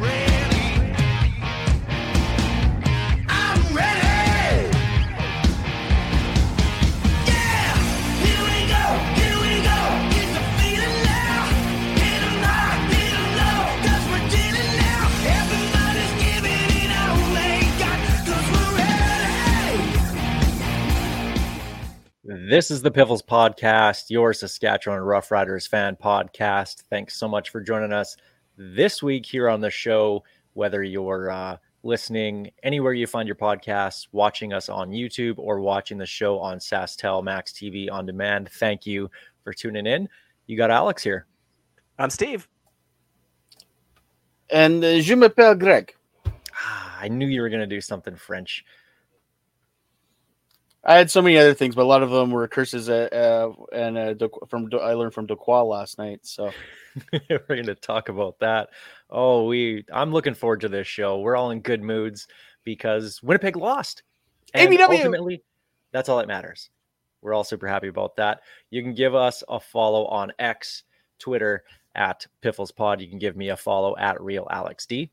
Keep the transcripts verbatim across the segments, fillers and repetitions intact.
ready. I'm ready. This is the Piffles Podcast, your Saskatchewan Rough Riders fan podcast. Thanks so much for joining us this week here on the show, whether you're uh, listening anywhere you find your podcasts, watching us on YouTube, or watching the show on SaskTel, Max T V On Demand. Thank you for tuning in. You got Alex here. I'm Steve. And uh, je m'appelle Greg. I knew you were going to do something French. I had so many other things, but a lot of them were curses at, uh, and uh, De- from De- I learned from Dequoy last night. So we're going to talk about that. Oh, we! I'm looking forward to this show. We're all in good moods because Winnipeg lost. And A B W. Ultimately, that's all that matters. We're all super happy about that. You can give us a follow on X, Twitter at PifflesPod. You can give me a follow at RealAlexD.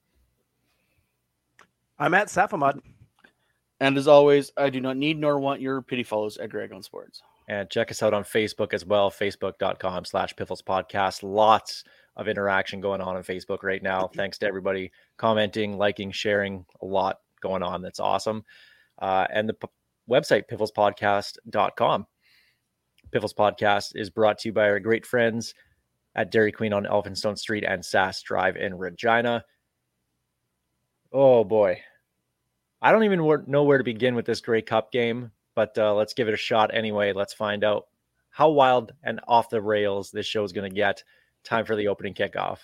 I'm at Safamad. And as always, I do not need nor want your pity follows at Greg on Sports. And check us out on Facebook as well, facebook.com slash Piffles Podcast. Lots of interaction going on on Facebook right now. Thanks to everybody commenting, liking, sharing. A lot going on. That's awesome. Uh, and the p- website, piffles podcast dot com. Piffles Podcast is brought to you by our great friends at Dairy Queen on Elphinstone Street and Sass Drive in Regina. Oh, boy. I don't even know where to begin with this Grey Cup game, but uh, let's give it a shot anyway. Let's find out how wild and off the rails this show is going to get. Time for the opening kickoff.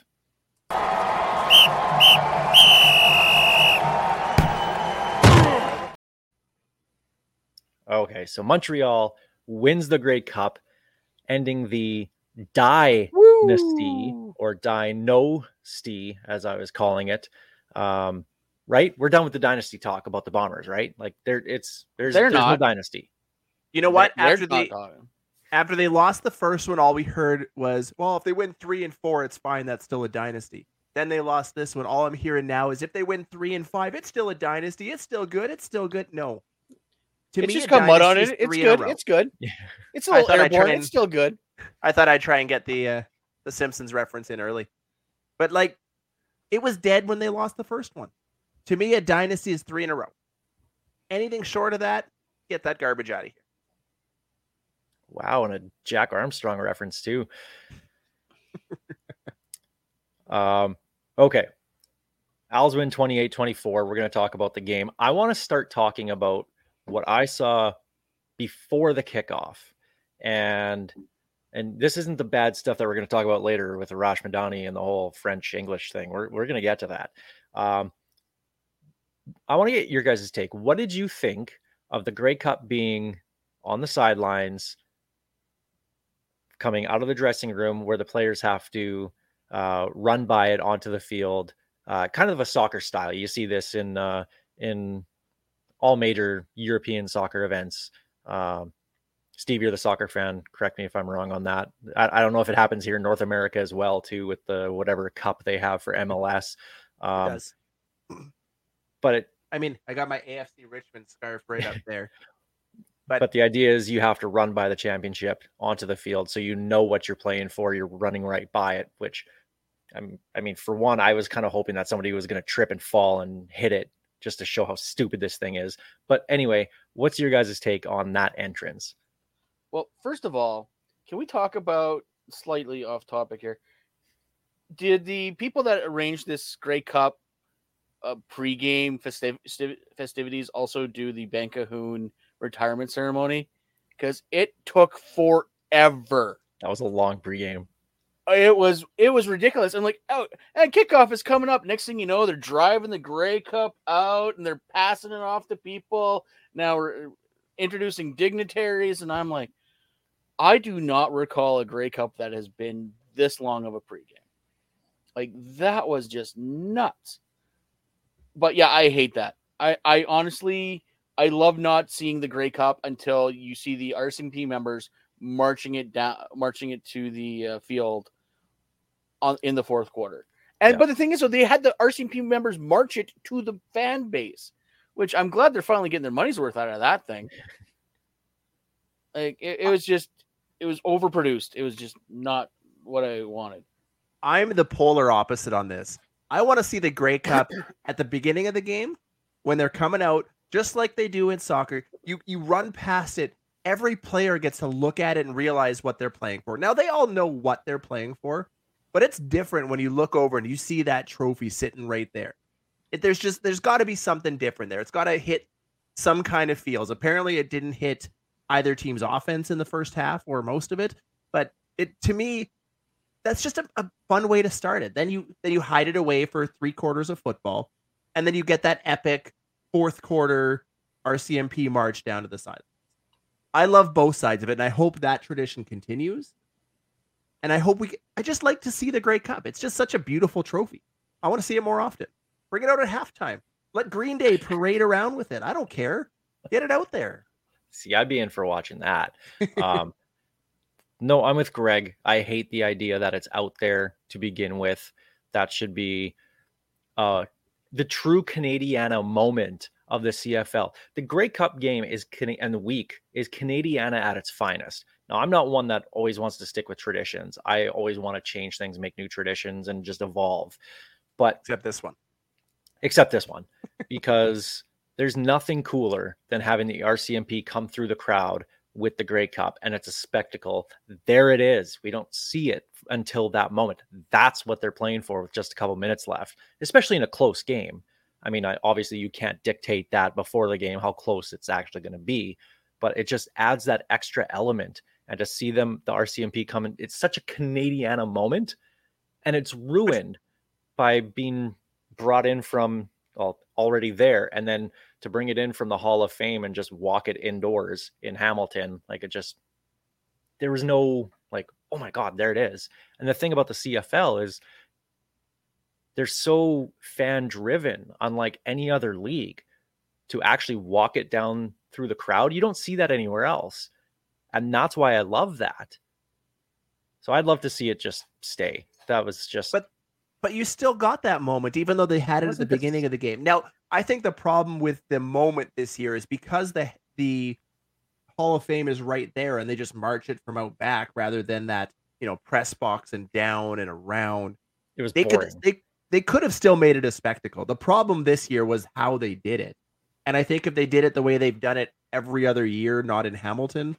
Okay, so Montreal wins the Grey Cup, ending the dynasty, or dynasty, as I was calling it. Um, Right, we're done with the dynasty talk about the Bombers, right? Like there, it's there's, there's no dynasty. You know what? They're, after they're they after they lost the first one, all we heard was, "Well, if they win three and four, it's fine. That's still a dynasty." Then they lost this one. All I'm hearing now is, "If they win three and five, it's still a dynasty. It's still good. It's still good." No, to it's me, just got mud on it. It's good. It's good. Yeah. It's a little airborne. And, it's still good. I thought I'd try and get the uh, the Simpsons reference in early, but like it was dead when they lost the first one. To me, a dynasty is three in a row. Anything short of that, get that garbage out of here. Wow, and a Jack Armstrong reference too. um, okay. Owls win twenty-eight twenty-four. We're going to talk about the game. I want to start talking about what I saw before the kickoff. And and this isn't the bad stuff that we're going to talk about later with the Arash Madani and the whole French-English thing. We're, we're going to get to that. Um I want to get your guys' take. What did you think of the Grey Cup being on the sidelines, coming out of the dressing room where the players have to uh, run by it onto the field, uh, kind of a soccer style? You see this in uh, in all major European soccer events. Um, Steve, you're the soccer fan. Correct me if I'm wrong on that. I, I don't know if it happens here in North America as well, too, with the whatever cup they have for M L S. Um, it does. But it, I mean, I got my A F C Richmond scarf right up there. But, but the idea is you have to run by the championship onto the field, so you know what you're playing for. You're running right by it, which I'm, I mean, for one, I was kind of hoping that somebody was going to trip and fall and hit it just to show how stupid this thing is. But anyway, what's your guys' take on that entrance? Well, first of all, can we talk about slightly off topic here? Did the people that arranged this Grey Cup Uh, pre-game festiv- festivities also do the Ben Cahoon retirement ceremony? Because it took forever. That was a long pre-game. It was it was ridiculous. I'm like, oh, and kickoff is coming up. Next thing you know, they're driving the Grey Cup out and they're passing it off to people. Now we're introducing dignitaries, and I'm like, I do not recall a Grey Cup that has been this long of a pre-game. Like, that was just nuts. But yeah, I hate that. I, I honestly, I love not seeing the Grey Cup until you see the R C M P members marching it down, marching it to the uh, field on in the fourth quarter. And yeah. But the thing is, so they had the R C M P members march it to the fan base, which I'm glad they're finally getting their money's worth out of that thing. Like it, it was just, it was overproduced. It was just not what I wanted. I'm the polar opposite on this. I want to see the Grey Cup at the beginning of the game when they're coming out, just like they do in soccer. You you run past it. Every player gets to look at it and realize what they're playing for. Now, they all know what they're playing for, but it's different when you look over and you see that trophy sitting right there. It, there's just there's got to be something different there. It's got to hit some kind of feels. Apparently, it didn't hit either team's offense in the first half or most of it. But it to me, that's just a, a fun way to start it. Then you then you hide it away for three quarters of football, and then you get that epic fourth quarter R C M P march down to the sideline. I love both sides of it, and I hope that tradition continues. And I hope we... I just like to see the Grey Cup. It's just such a beautiful trophy. I want to see it more often. Bring it out at halftime. Let Green Day parade around with it. I don't care. Get it out there. See, I'd be in for watching that. Um, no, I'm with Greg. I hate the idea that it's out there to begin with. That should be uh, the true Canadiana moment of the C F L. The Grey Cup game is and the week is Canadiana at its finest. Now, I'm not one that always wants to stick with traditions. I always want to change things, make new traditions, and just evolve. But except this one. Except this one. Because there's nothing cooler than having the R C M P come through the crowd with the Grey Cup, and it's a spectacle. There it is. We don't see it until that moment. That's what they're playing for with just a couple minutes left, especially in a close game. I mean, I, obviously you can't dictate that before the game, how close it's actually going to be, but it just adds that extra element. And to see them, the R C M P coming, it's such a Canadiana moment, and it's ruined by being brought in from well, already there. And then to bring it in from the Hall of Fame and just walk it indoors in Hamilton. Like it just, there was no like, oh my God, there it is. And the thing about the C F L is, they're so fan-driven, unlike any other league, to actually walk it down through the crowd. You don't see that anywhere else, and that's why I love that. So I'd love to see it just stay. That was just... But but you still got that moment, even though they had it at the beginning of the game. Now, I think the problem with the moment this year is because the the Hall of Fame is right there, and they just march it from out back rather than that, you know, press box and down and around. It was they boring. Could, they, They could have still made it a spectacle. The problem this year was how they did it. And I think if they did it the way they've done it every other year, not in Hamilton,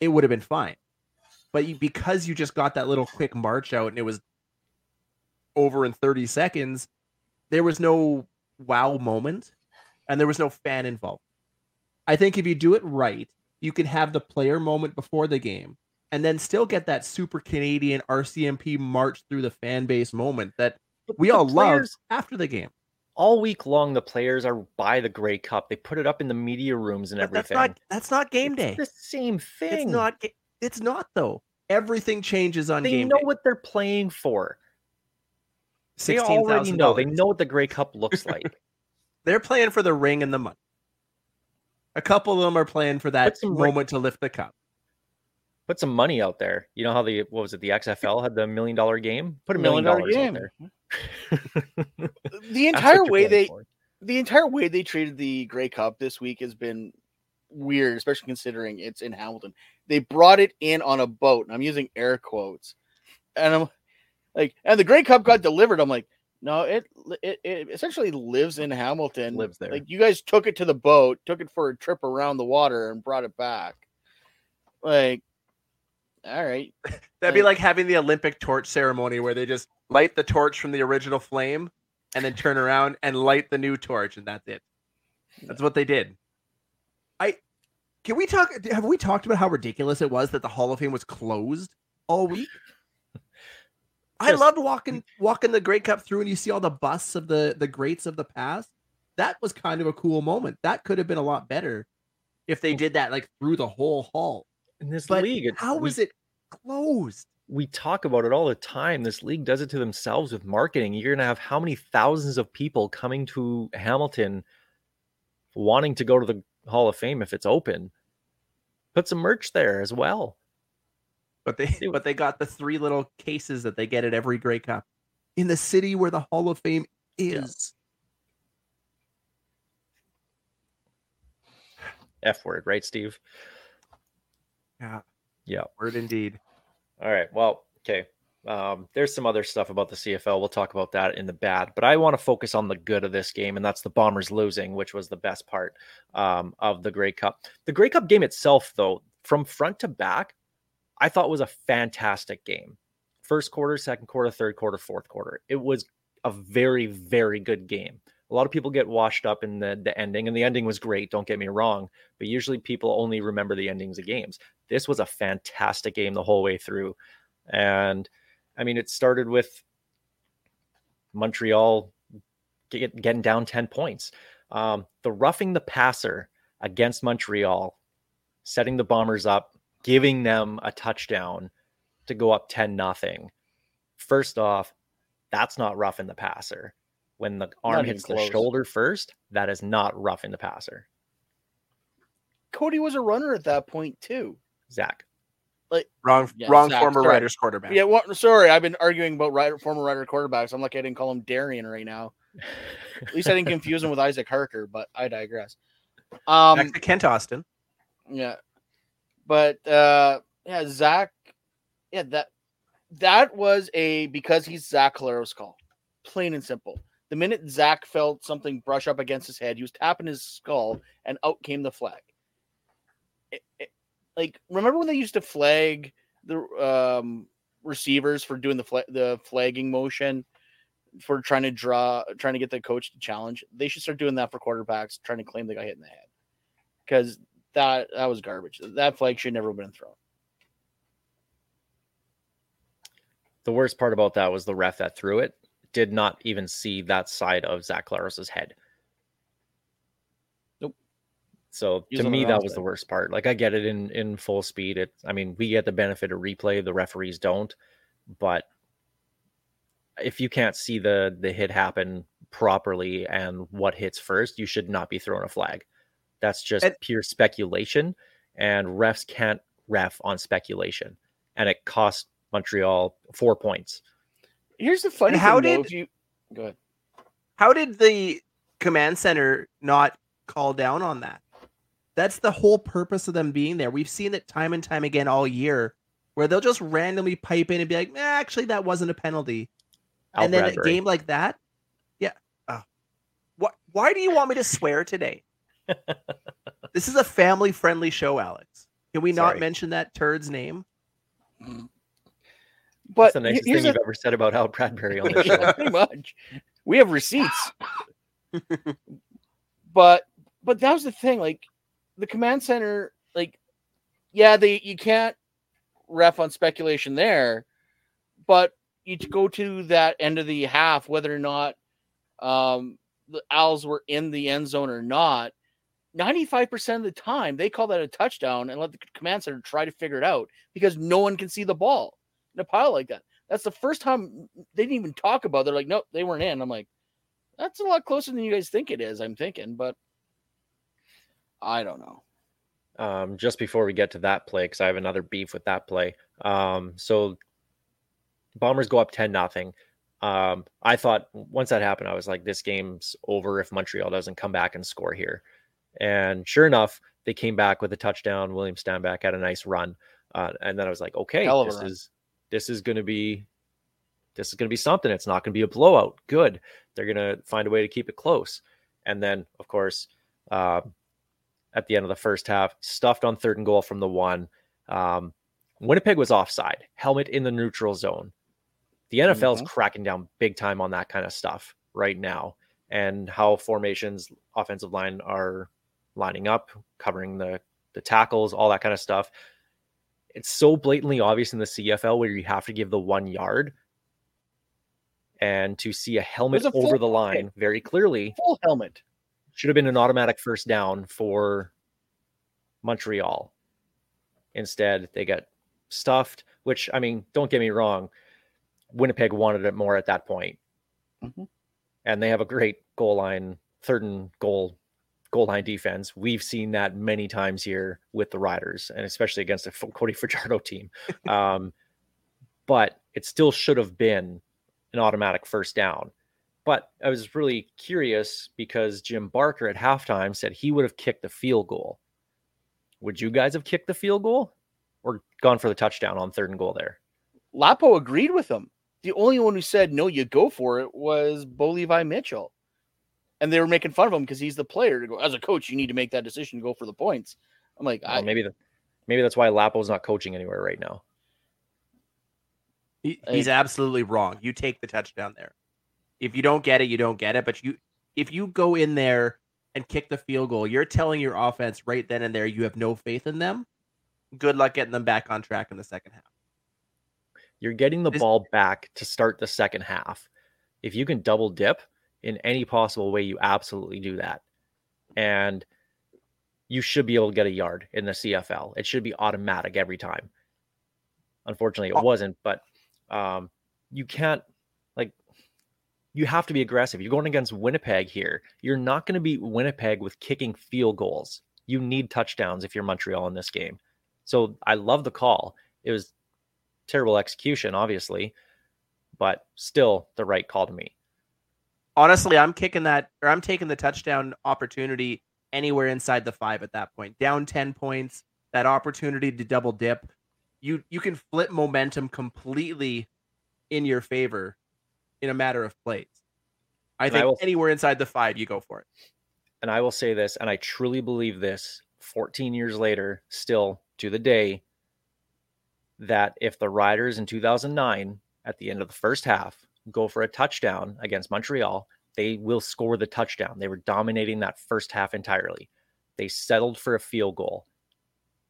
it would have been fine. But you, because you just got that little quick march out and it was over in thirty seconds, there was no wow moment and there was no fan involved. I think if you do it right, you can have the player moment before the game and then still get that super Canadian R C M P march through the fan base moment that we all love after the game. All week long, the players are by the Grey Cup. They put it up in the media rooms and but everything. That's not, that's not game day. It's the same thing. It's not, it's not though. Everything changes on they game day. They know what they're playing for. They already know. They know what the Grey Cup looks like. They're playing for the ring and the money. A couple of them are playing for that moment ring. To lift the cup. Put some money out there. You know how the, what was it? The X F L had the million dollar game. Put a million, million dollar game. Out there. the entire way they for. the entire way they treated the Grey Cup this week has been weird, especially considering it's in Hamilton. They brought it in on a boat, and I'm using air quotes, and I'm like, and the Grey Cup got delivered. I'm like, no, it it, it essentially lives in Hamilton. Lives there. Like, you guys took it to the boat, took it for a trip around the water, and brought it back. Like, all right. That'd like, be like having the Olympic torch ceremony where they just light the torch from the original flame and then turn around and light the new torch. And that's it. That's what they did. I can we talk? Have we talked about how ridiculous it was that the Hall of Fame was closed all week? I just, loved walking, walking the Grey Cup through and you see all the busts of the, the greats of the past. That was kind of a cool moment. That could have been a lot better if they did that like through the whole hall. In this but league, how was it closed? we talk about it all the time. This league does it to themselves with marketing. You're going to have how many thousands of people coming to Hamilton wanting to go to the Hall of Fame if it's open. Put some merch there as well. But they but they got the three little cases that they get at every Grey Cup in the city where the Hall of Fame is. Yeah. F word, right, Steve? Yeah. Yeah. Word indeed. All right. Well, okay. Um, there's some other stuff about the C F L. We'll talk about that in the bad, but I want to focus on the good of this game, and that's the Bombers losing, which was the best part um, of the Grey Cup. The Grey Cup game itself, though, from front to back, I thought was a fantastic game. First quarter, second quarter, third quarter, fourth quarter. It was a very, very good game. A lot of people get washed up in the, the ending, and the ending was great, don't get me wrong, but usually people only remember the endings of games. This was a fantastic game the whole way through. And, I mean, it started with Montreal get, getting down ten points. Um, the roughing the passer against Montreal, setting the Bombers up, giving them a touchdown to go up ten nothing. First off, that's not roughing the passer. When the arm hits close. The shoulder first, that is not roughing the passer. Cody was a runner at that point too. Zach, like wrong, yeah, wrong Zach, former sorry. Riders quarterback. Yeah, well, sorry, I've been arguing about rider, former Rider quarterbacks. I'm lucky I didn't call him Darian right now. At least I didn't confuse him with Isaac Harker. But I digress. Um, Back to Kent Austin. Yeah, but uh, yeah, Zach. Yeah, that that was a because he's Zach Collaros call, plain and simple. The minute Zach felt something brush up against his head, he was tapping his skull, and out came the flag. It, it, like, remember when they used to flag the um, receivers for doing the flag, the flagging motion for trying to draw, trying to get the coach to challenge? They should start doing that for quarterbacks, trying to claim they got hit in the head, because that that was garbage. That flag should never have been thrown. The worst part about that was the ref that threw it did not even see that side of Zach Collaros' head. Nope. So to me, that was the worst part. Like, I get it in, in full speed. It, I mean, we get the benefit of replay. The referees don't. But if you can't see the, the hit happen properly and what hits first, you should not be throwing a flag. That's just and, pure speculation. And refs can't ref on speculation. And it cost Montreal four points. Here's the funny how thing. How did you go ahead? How did the command center not call down on that? That's the whole purpose of them being there. We've seen it time and time again all year, where they'll just randomly pipe in and be like, eh, "Actually, that wasn't a penalty." Al and then Bradbury. A game like that, yeah. Oh. What? Why do you want me to swear today? This is a family-friendly show, Alex. Can we Sorry. not mention that turd's name? Mm. But that's the nicest thing you've a... ever said about Al Bradbury on the show. Pretty much. We have receipts. but but that was the thing. Like, the command center, like, yeah, they you can't ref on speculation there, but you go to that end of the half, whether or not um, the Owls were in the end zone or not, ninety-five percent of the time, they call that a touchdown and let the command center try to figure it out because no one can see the ball. A pile like that. That's the first time they didn't even talk about it. They're like, no, they weren't in. I'm like, that's a lot closer than you guys think it is. I'm thinking, but I don't know. Um, just before we get to that play, because I have another beef with that play. Um, so Bombers go up ten nothing. Um, I thought once that happened, I was like, this game's over if Montreal doesn't come back and score here. And sure enough, they came back with a touchdown. William Stanback had a nice run. Uh, and then I was like, okay, this is. This is going to be, this is going to be something. It's not going to be a blowout. Good. They're going to find a way to keep it close. And then, of course, uh, at the end of the first half, stuffed on third and goal from the one. Um, Winnipeg was offside. Helmet in the neutral zone. The N F L is mm-hmm. cracking down big time on that kind of stuff right now, and how formations, offensive line are lining up, covering the the tackles, all that kind of stuff. It's so blatantly obvious in the C F L where you have to give the one yard, and to see a helmet a over the line helmet. Very clearly full helmet should have been an automatic first down for Montreal. Instead, they got stuffed. which, I mean, don't get me wrong, Winnipeg wanted it more at that point. Mm-hmm. And they have a great goal line, third and goal, goal line defense. We've seen that many times here with the Riders, and especially against the Cody Fajardo team. Um, but it still should have been an automatic first down. But I was really curious because Jim Barker at halftime said he would have kicked the field goal. Would you guys have kicked the field goal or gone for the touchdown on third and goal there? Lapo agreed with him. The only one who said, no, you go for it was Bo Levi Mitchell. And they were making fun of him because he's the player to go. As a coach, you need to make that decision to go for the points. I'm like, well, I... maybe the, maybe that's why Lapo's not coaching anywhere right now. He, he's I... absolutely wrong. You take the touchdown there. If you don't get it, you don't get it. But you, if you go in there and kick the field goal, you're telling your offense right then and there you have no faith in them. Good luck getting them back on track in the second half. You're getting the ball back to start the second half. If you can double dip in any possible way, you absolutely do that. And you should be able to get a yard in the C F L. It should be automatic every time. Unfortunately, it wasn't, but um, you can't, like, you have to be aggressive. You're going against Winnipeg here. You're not going to beat Winnipeg with kicking field goals. You need touchdowns if you're Montreal in this game. So I love the call. It was terrible execution, obviously, but still the right call to me. Honestly, I'm kicking that, or I'm taking the touchdown opportunity anywhere inside the five at that point. Down ten points, that opportunity to double dip. You you can flip momentum completely in your favor in a matter of plays. I think I will, anywhere inside the five, you go for it. And I will say this, and I truly believe this fourteen years later, still to the day, that if the Riders in two thousand nine, at the end of the first half, go for a touchdown against Montreal, they will score the touchdown. They were dominating that first half entirely. They settled for a field goal.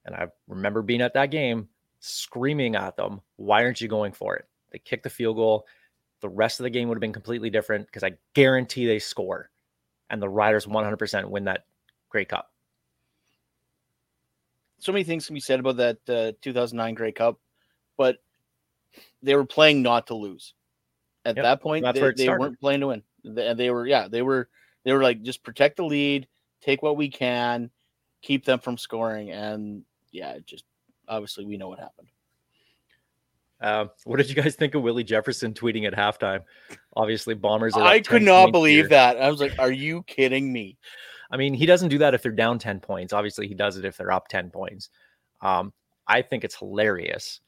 And I remember being at that game, screaming at them, why aren't you going for it? They kicked the field goal. The rest of the game would have been completely different because I guarantee they score. And the Riders one hundred percent win that Grey Cup. So many things can be said about that uh, two thousand nine Grey Cup, but they were playing not to lose. At yep, that point, they, they weren't playing to win. They, they were, yeah, they were, they were like, just protect the lead, take what we can, keep them from scoring, and yeah, it just obviously we know what happened. Uh, what did you guys think of Willie Jefferson tweeting at halftime? Obviously, Bombers. Are I could not believe here. that. I was like, are you kidding me? I mean, he doesn't do that if they're down ten points. Obviously, he does it if they're up ten points. Um, I think it's hilarious.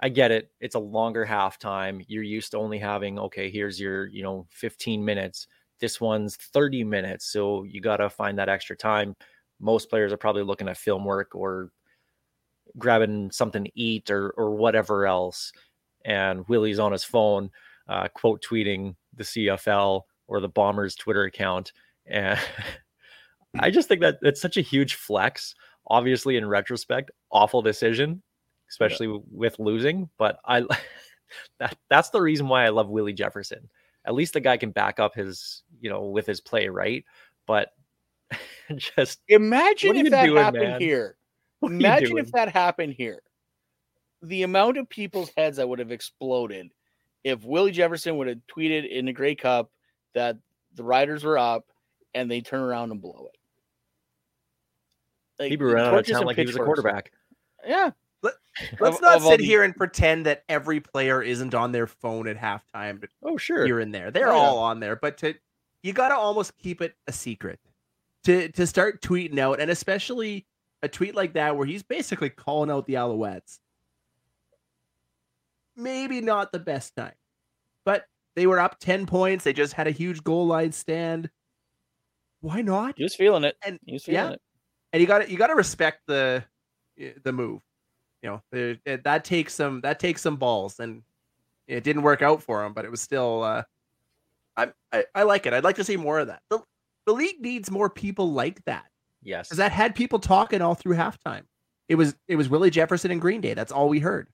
I get it. It's a longer halftime. You're used to only having, okay, here's your, you know, fifteen minutes. This one's thirty minutes. So you got to find that extra time. Most players are probably looking at film work or grabbing something to eat or or whatever else. And Willie's on his phone, uh, quote tweeting the C F L or the Bombers Twitter account. And I just think that that's such a huge flex. Obviously, in retrospect, awful decision, especially yeah. with losing. But I that that's the reason why I love Willie Jefferson. At least the guy can back up his, you know, with his play, right? But just imagine if that doing, happened man? here. What imagine if that happened here. The amount of people's heads that would have exploded if Willie Jefferson would have tweeted in the Grey Cup that the Riders were up and they turn around and blow it. Like, he'd be running out of town like he was a quarterback. Yeah. Let, let's of, not of sit here the... and pretend that every player isn't on their phone at halftime. Oh, sure. Here and there. They're yeah. all on there. But to you got to almost keep it a secret. To, to start tweeting out, and especially a tweet like that where he's basically calling out the Alouettes. Maybe not the best time. But they were up ten points. They just had a huge goal line stand. Why not? He was feeling it, and he was feeling yeah. it, and you got you got to respect the the move. You know that takes some that takes some balls, and it didn't work out for him. But it was still, uh, I, I I like it. I'd like to see more of that. The, the league needs more people like that. Yes, because that had people talking all through halftime. It was it was Willie Jefferson and Green Day. That's all we heard.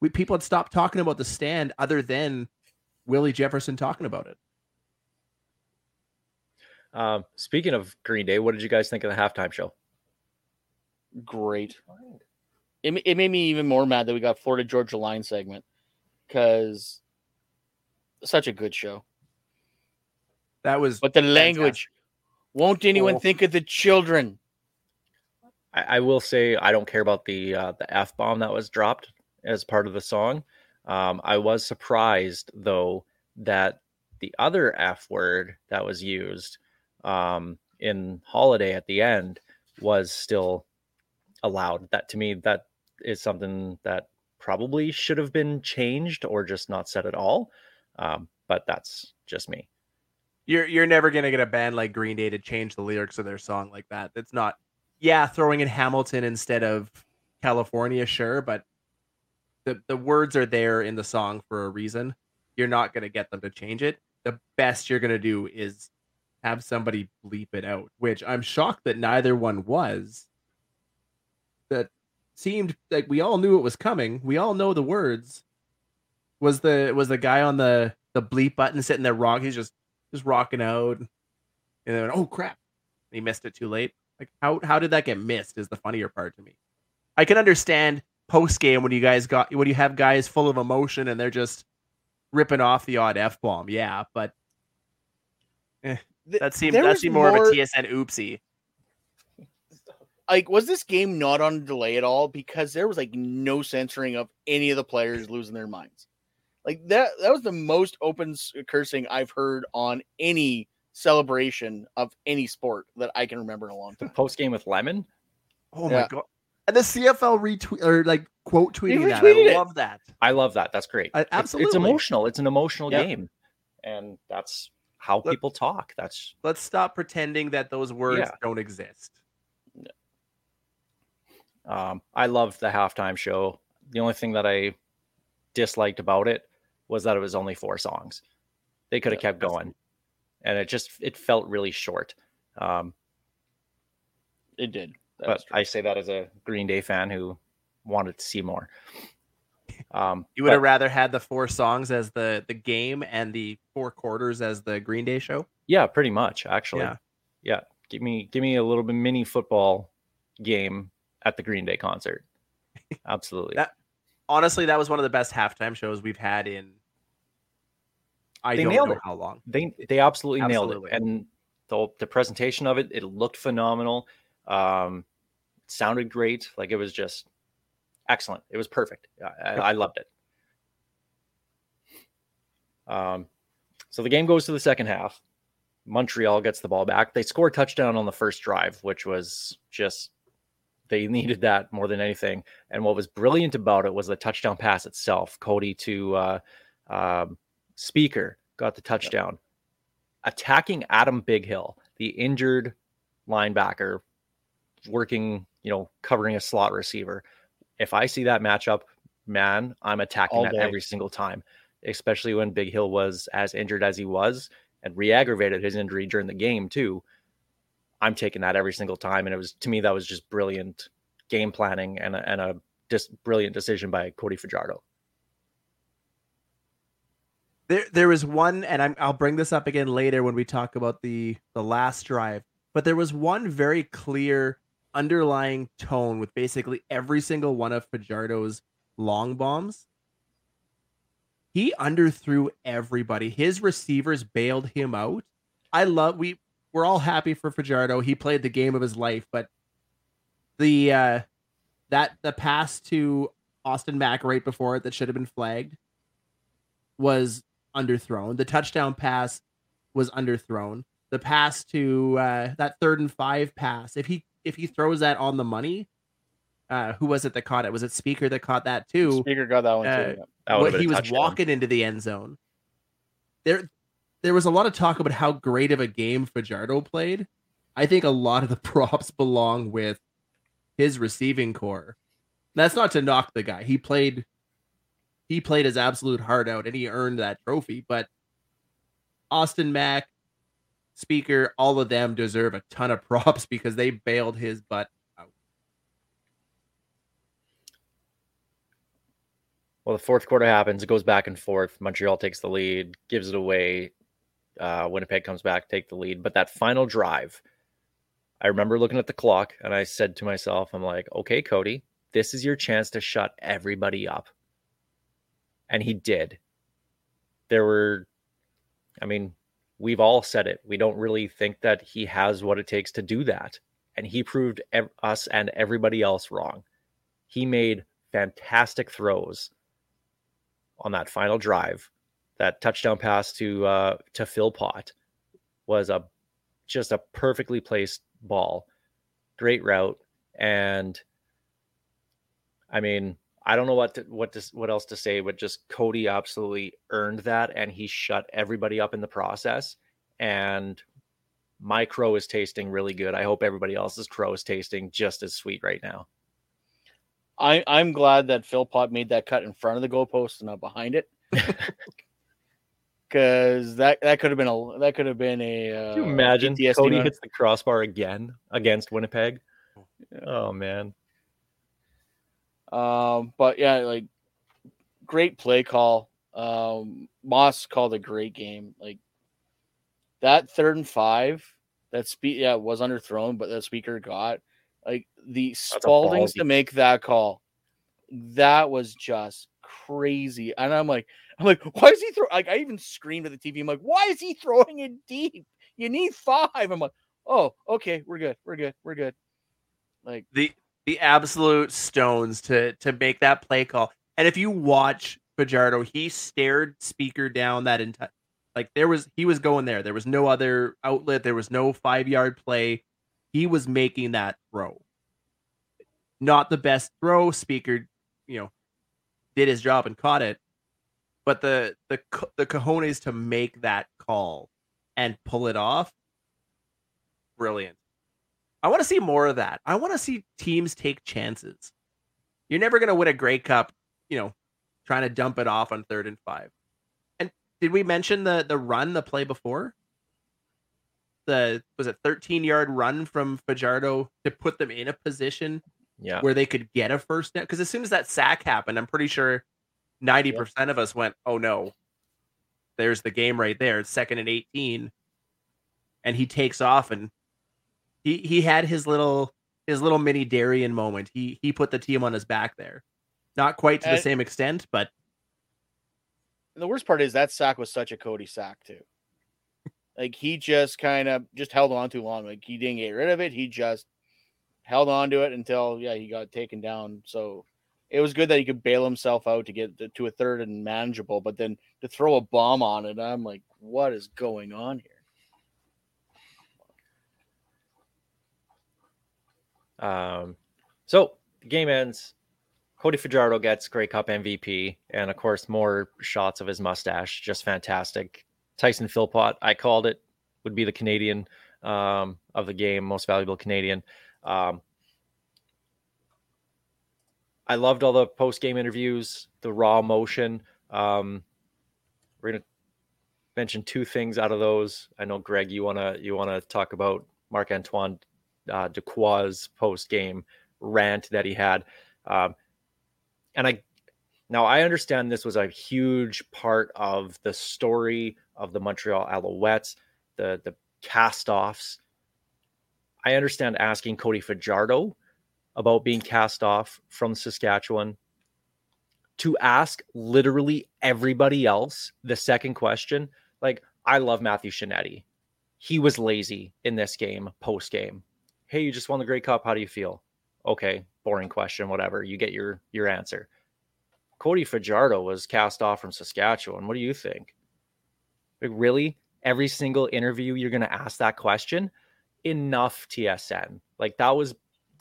We people had stopped talking about the stand other than Willie Jefferson talking about it. Um, speaking of Green Day, what did you guys think of the halftime show? Great. it, it made me even more mad that we got Florida Georgia Line segment, because such a good show. That was, but the language. Fantastic. Won't anyone oh. think of the children? I, I will say I don't care about the uh, the F-bomb that was dropped as part of the song. Um, I was surprised though that the other F word that was used um, in Holiday at the end was still allowed. That, to me, that is something that probably should have been changed or just not said at all. Um, but that's just me. You're you're never gonna get a band like Green Day to change the lyrics of their song like that. That's not, yeah, throwing in Hamilton instead of California, sure, but the the words are there in the song for a reason. You're not gonna get them to change it. The best you're gonna do is have somebody bleep it out, which I'm shocked that neither one was. That seemed like we all knew it was coming. We all know the words. Was the was the guy on the, the bleep button sitting there wrong? He's just Just rocking out, and then oh crap, he missed it too late. Like how how did that get missed? Is the funnier part to me. I can understand post game when you guys got when you have guys full of emotion and they're just ripping off the odd F bomb. Yeah, but eh, that seemed there that seemed more, more of a T S N oopsie. Like, was this game not on delay at all? Because there was like no censoring of any of the players losing their minds. Like that that was the most open cursing I've heard on any celebration of any sport that I can remember in a long time. Post game with Lemon? Oh yeah. My god. And the C F L retweet or like quote tweeting that. I love it. that. I love that. That's great. I, absolutely. It's, it's emotional. It's an emotional yeah. game. And that's how Let, people talk. That's Let's stop pretending that those words yeah. don't exist. Yeah. Um, I loved the halftime show. The only thing that I disliked about it was that it was only four songs. They could have yeah, kept going, and it just it felt really short. Um, it did. That but I say that as a Green Day fan who wanted to see more. Um, you would but, have rather had the four songs as the the game and the four quarters as the Green Day show. Yeah, pretty much actually. Yeah, yeah. Give me give me a little bit mini football game at the Green Day concert. Absolutely. that- Honestly, that was one of the best halftime shows we've had in I they don't know it. how long. They they absolutely, absolutely nailed it. And the the presentation of it, it looked phenomenal. Um, it sounded great. Like it was just excellent. It was perfect. I, I loved it. Um, so the game goes to the second half. Montreal gets the ball back. They score a touchdown on the first drive, which was just they needed that more than anything. And what was brilliant about it was the touchdown pass itself. Cody to uh, um, Speaker got the touchdown. Yep. Attacking Adam Big Hill, the injured linebacker, working, you know, covering a slot receiver. If I see that matchup, man, I'm attacking All that day. every single time, especially when Big Hill was as injured as he was and re-aggravated his injury during the game too. I'm taking that every single time. And it was, to me, that was just brilliant game planning and a, and a just brilliant decision by Cody Fajardo. There, there was one, and I'm, I'll bring this up again later when we talk about the, the last drive, but there was one very clear underlying tone with basically every single one of Fajardo's long bombs. He underthrew everybody. His receivers bailed him out. I love, we, We're all happy for Fajardo. He played the game of his life, but the uh, that the pass to Austin Mack right before it that should have been flagged was underthrown. The touchdown pass was underthrown. The pass to uh, that third and five pass, if he if he throws that on the money, uh, who was it that caught it? Was it Speaker that caught that too? Speaker got that one uh, too. Yeah. That he was touchdown. walking into the end zone. There. There was a lot of talk about how great of a game Fajardo played. I think a lot of the props belong with his receiving core. And that's not to knock the guy. He played he played his absolute heart out, and he earned that trophy. But Austin Mack, Speaker, all of them deserve a ton of props because they bailed his butt out. Well, the fourth quarter happens. It goes back and forth. Montreal takes the lead, gives it away. Uh, Winnipeg comes back, take the lead. But that final drive, I remember looking at the clock and I said to myself, I'm like, okay, Cody, this is your chance to shut everybody up. And he did. There were, I mean, we've all said it. We don't really think that he has what it takes to do that. And he proved ev- us and everybody else wrong. He made fantastic throws on that final drive. That touchdown pass to uh, to Philpot was a just a perfectly placed ball. Great route. And I mean, I don't know what to, what to, what else to say, but just Cody absolutely earned that, and he shut everybody up in the process. And my crow is tasting really good. I hope everybody else's crow is tasting just as sweet right now. I, I'm glad that Philpot made that cut in front of the goalpost and not behind it. Because that, that could have been a that could have been a. Uh, Can you imagine P T S D Cody hits the crossbar again against Winnipeg? Yeah. Oh man. Um, but yeah, like great play call. Um, Moss called a great game. Like that third and five, that speed yeah was underthrown, but that speaker got like the Spaldings to make that call. That was just crazy, and I'm like. I'm like, why is he throwing? Like, I even screamed at the T V. I'm like, why is he throwing it deep? You need five. I'm like, oh, okay, we're good, we're good, we're good. Like the the absolute stones to to make that play call. And if you watch Fajardo, he stared speaker down that entire. Like there was, he was going there. There was no other outlet. There was no five yard play. He was making that throw. Not the best throw. Speaker, you know, did his job and caught it. But the the the cojones to make that call and pull it off, brilliant. I want to see more of that. I want to see teams take chances. You're never going to win a Grey Cup, you know, trying to dump it off on third and five. And did we mention the the run, the play before? The was it thirteen-yard run from Fajardo to put them in a position yeah. where they could get a first down? Because as soon as that sack happened, I'm pretty sure ninety percent yep. of us went, oh no, there's the game right there. It's second and eighteen. And he takes off and he he had his little his little mini Darien moment. He he put the team on his back there. Not quite to and, the same extent, but. And the worst part is that sack was such a Cody sack too. Like he just kind of just held on too long. Like he didn't get rid of it. He just held on to it until, yeah, he got taken down. So it was good that he could bail himself out to get to, to a third and manageable, but then to throw a bomb on it, I'm like, what is going on here? Um, so the game ends. Cody Fajardo gets Grey Cup M V P, and of course, more shots of his mustache. Just fantastic. Tyson Philpot, I called it, would be the Canadian um, of the game, most valuable Canadian. Um, I loved all the post-game interviews, the raw emotion. Um, we're going to mention two things out of those. I know, Greg, you want to you want to talk about Marc-Antoine uh, Dequoy's post-game rant that he had. Um, and I now I understand this was a huge part of the story of the Montreal Alouettes, the the cast-offs. I understand asking Cody Fajardo about being cast off from Saskatchewan, to ask literally everybody else the second question. Like, I love Matthew Shinetti. He was lazy in this game, post game. Hey, you just won the Grey Cup. How do you feel? Okay, boring question, whatever. You get your, your answer. Cody Fajardo was cast off from Saskatchewan. What do you think? Like, really? Every single interview you're going to ask that question? Enough, T S N. Like, that was...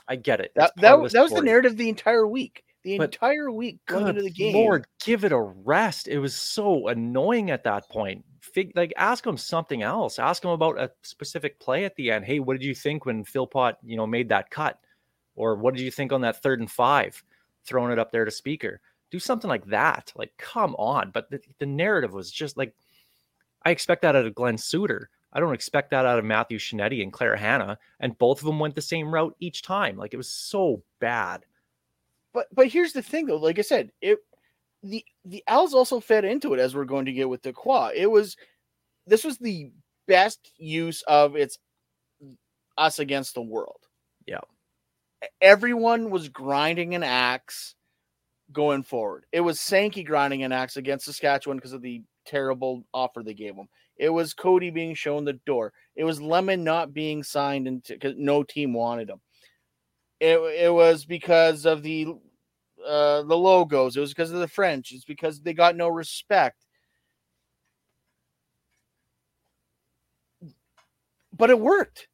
I get it. That, that, that was the narrative the entire week. The but entire week going into the game. Lord, give it a rest. It was so annoying at that point. Fig, like, ask him something else. Ask him about a specific play at the end. Hey, what did you think when Philpot, you know, made that cut? Or what did you think on that third and five, throwing it up there to speaker? Do something like that. Like, come on. But the, the narrative was just like, I expect that out of Glenn Suter. I don't expect that out of Matthew Shinetti and Claire Hanna, and both of them went the same route each time. Like, it was so bad. But but here's the thing, though. Like I said, it the the Al's also fed into it, as we're going to get with Dequoy. It was this was the best use of it's us against the world. Yeah, everyone was grinding an axe going forward. It was Sankey grinding an axe against Saskatchewan because of the terrible offer they gave him. It was Cody being shown the door. It was Lemon not being signed into because no team wanted him. It it was because of the uh, the logos. It was because of the French. It's because they got no respect. But it worked.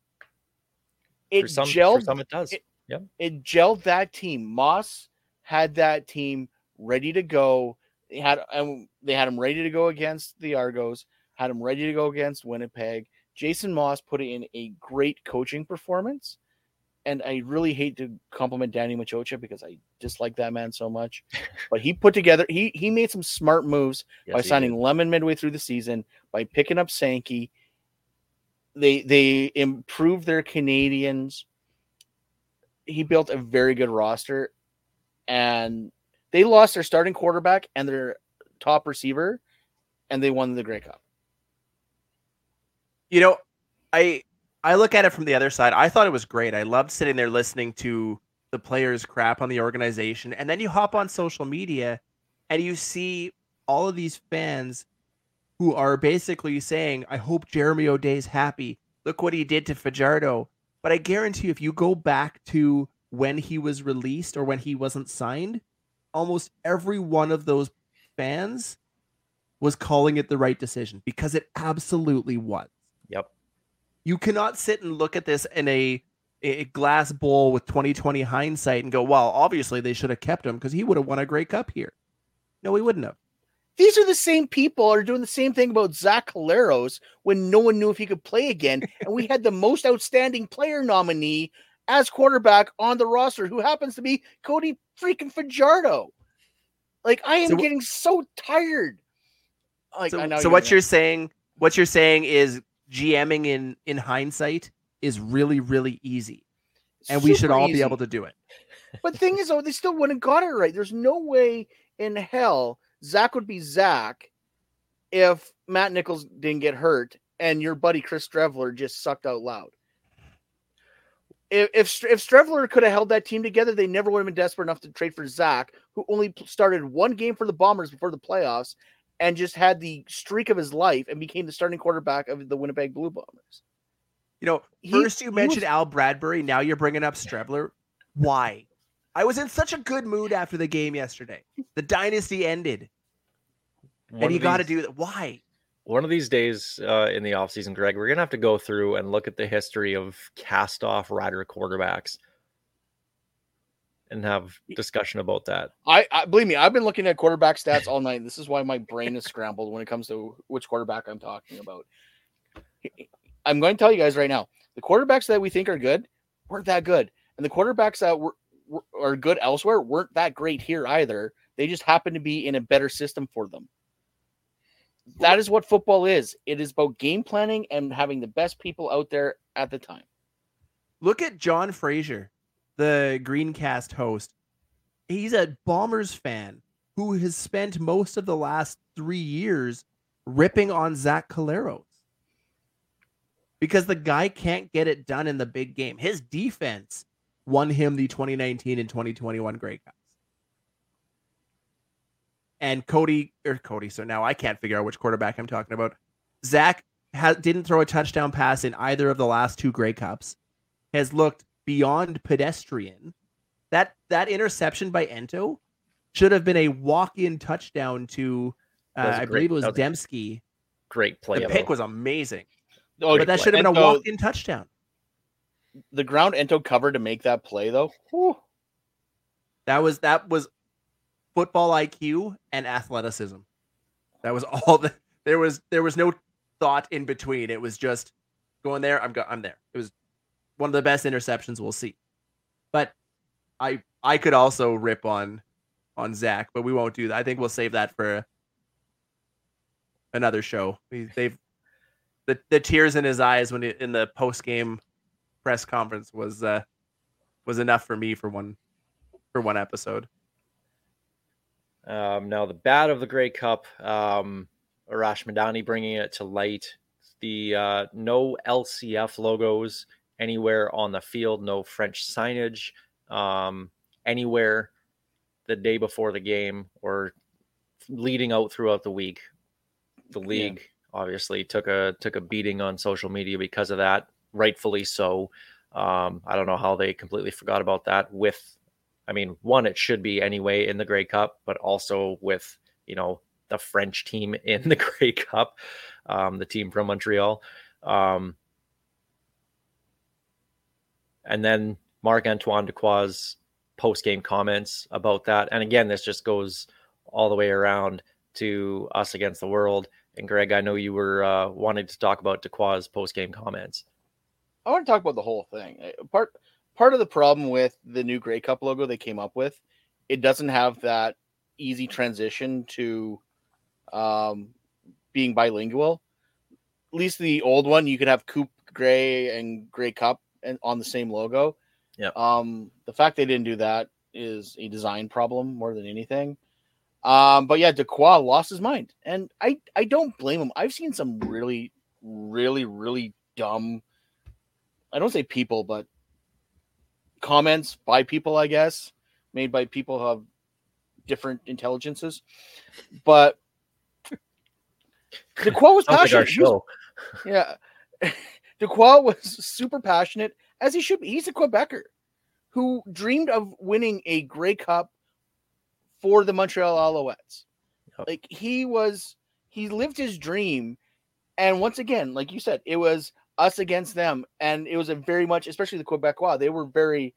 It for some, gelled. For some it does. It, yeah. It gelled that team. Moss had that team ready to go. They had um, they had him ready to go against the Argos. Had him ready to go against Winnipeg. Jason Maas put in a great coaching performance. And I really hate to compliment Danny Machocha because I dislike that man so much. But he put together, he he made some smart moves yes, by signing did. Lemon midway through the season, by picking up Sankey. They they improved their Canadians. He built a very good roster. And they lost their starting quarterback and their top receiver. And they won the Grey Cup. You know, I I look at it from the other side. I thought it was great. I loved sitting there listening to the players crap on the organization. And then you hop on social media and you see all of these fans who are basically saying, I hope Jeremy O'Day's happy. Look what he did to Fajardo. But I guarantee you, if you go back to when he was released or when he wasn't signed, almost every one of those fans was calling it the right decision because it absolutely was. Yep. You cannot sit and look at this in a, a glass bowl with twenty twenty hindsight and go, well, obviously they should have kept him because he would have won a Grey Cup here. No, he wouldn't have. These are the same people are doing the same thing about Zach Collaros when no one knew if he could play again. And we had the most outstanding player nominee as quarterback on the roster, who happens to be Cody freaking Fajardo. Like, I am so, getting so tired. Like, so I know so you're what gonna... you're saying, what you're saying is GMing in, in hindsight is really, really easy. And Super we should all easy. be able to do it. But the thing is, though, they still wouldn't have got it right. There's no way in hell Zach would be Zach if Matt Nichols didn't get hurt and your buddy Chris Streveler just sucked out loud. If, if, if Streveler could have held that team together, they never would have been desperate enough to trade for Zach, who only started one game for the Bombers before the playoffs, and just had the streak of his life and became the starting quarterback of the Winnipeg Blue Bombers. You know, he, first you mentioned was... Al Bradbury. Now you're bringing up Streveler. Why? I was in such a good mood after the game yesterday. The dynasty ended. One and you got to do that. Why? One of these days uh, in the offseason, Greg, we're going to have to go through and look at the history of cast-off rider quarterbacks and have discussion about that. I, I believe me, I've been looking at quarterback stats all night. This is why my brain is scrambled when it comes to which quarterback I'm talking about. I'm going to tell you guys right now, the quarterbacks that we think are good weren't that good. And the quarterbacks that were, were are good elsewhere weren't that great here either. They just happen to be in a better system for them. That is what football is. It is about game planning and having the best people out there at the time. Look at John Fraser, the Greencast host. He's a Bombers fan who has spent most of the last three years ripping on Zach Collaros because the guy can't get it done in the big game. His defense won him the twenty nineteen and twenty twenty-one Grey Cups. And Cody, or Cody, so now I can't figure out which quarterback I'm talking about. Zach ha- didn't throw a touchdown pass in either of the last two Grey Cups, has looked beyond pedestrian. That that interception by Ento should have been a walk-in touchdown to uh, I great, believe it was Dembski. Great play. The pick was amazing. Oh, but that play. should have been Ento, a walk-in touchdown. The ground Ento covered to make that play though. Whew. That was that was football I Q and athleticism. That was all the, there was there was no thought in between. It was just going there, I'm go, I'm there. It was one of the best interceptions we'll see. But I I could also rip on on Zach, but we won't do that. I think we'll save that for another show. They've the, the tears in his eyes when he, in the post-game press conference was uh, was enough for me for one for one episode. Um, now the bat of the Grey Cup, um, Arash Madani bringing it to light. The uh, no L C F logos anywhere on the field, no French signage, um, anywhere the day before the game or leading out throughout the week. The league yeah. obviously took a took a beating on social media because of that, rightfully so. Um, I don't know how they completely forgot about that with, I mean, one, it should be anyway in the Grey Cup, but also with, you know, the French team in the Grey Cup, um, the team from Montreal. Um, and then Marc-Antoine Dequoy's post-game comments about that. And again, this just goes all the way around to us against the world. And Greg, I know you were uh, wanting to talk about Dequoy's post-game comments. I want to talk about the whole thing. Part part of the problem with the new Grey Cup logo they came up with, it doesn't have that easy transition to um, being bilingual. At least the old one, you could have Coupe Grey and Grey Cup and on the same logo. Yeah. Um, the fact they didn't do that is a design problem more than anything. Um, but yeah, Dequoy lost his mind, and I I don't blame him. I've seen some really, really, really dumb. I don't say people, but comments by people, I guess, made by people who have different intelligences. But Dequoy was passionate. Like was, yeah. Dequoy was super passionate, as he should be. He's a Quebecer who dreamed of winning a Grey Cup for the Montreal Alouettes. Yep. Like he was, he lived his dream. And once again, like you said, it was us against them. And it was a very much, especially the Quebecois, they were very,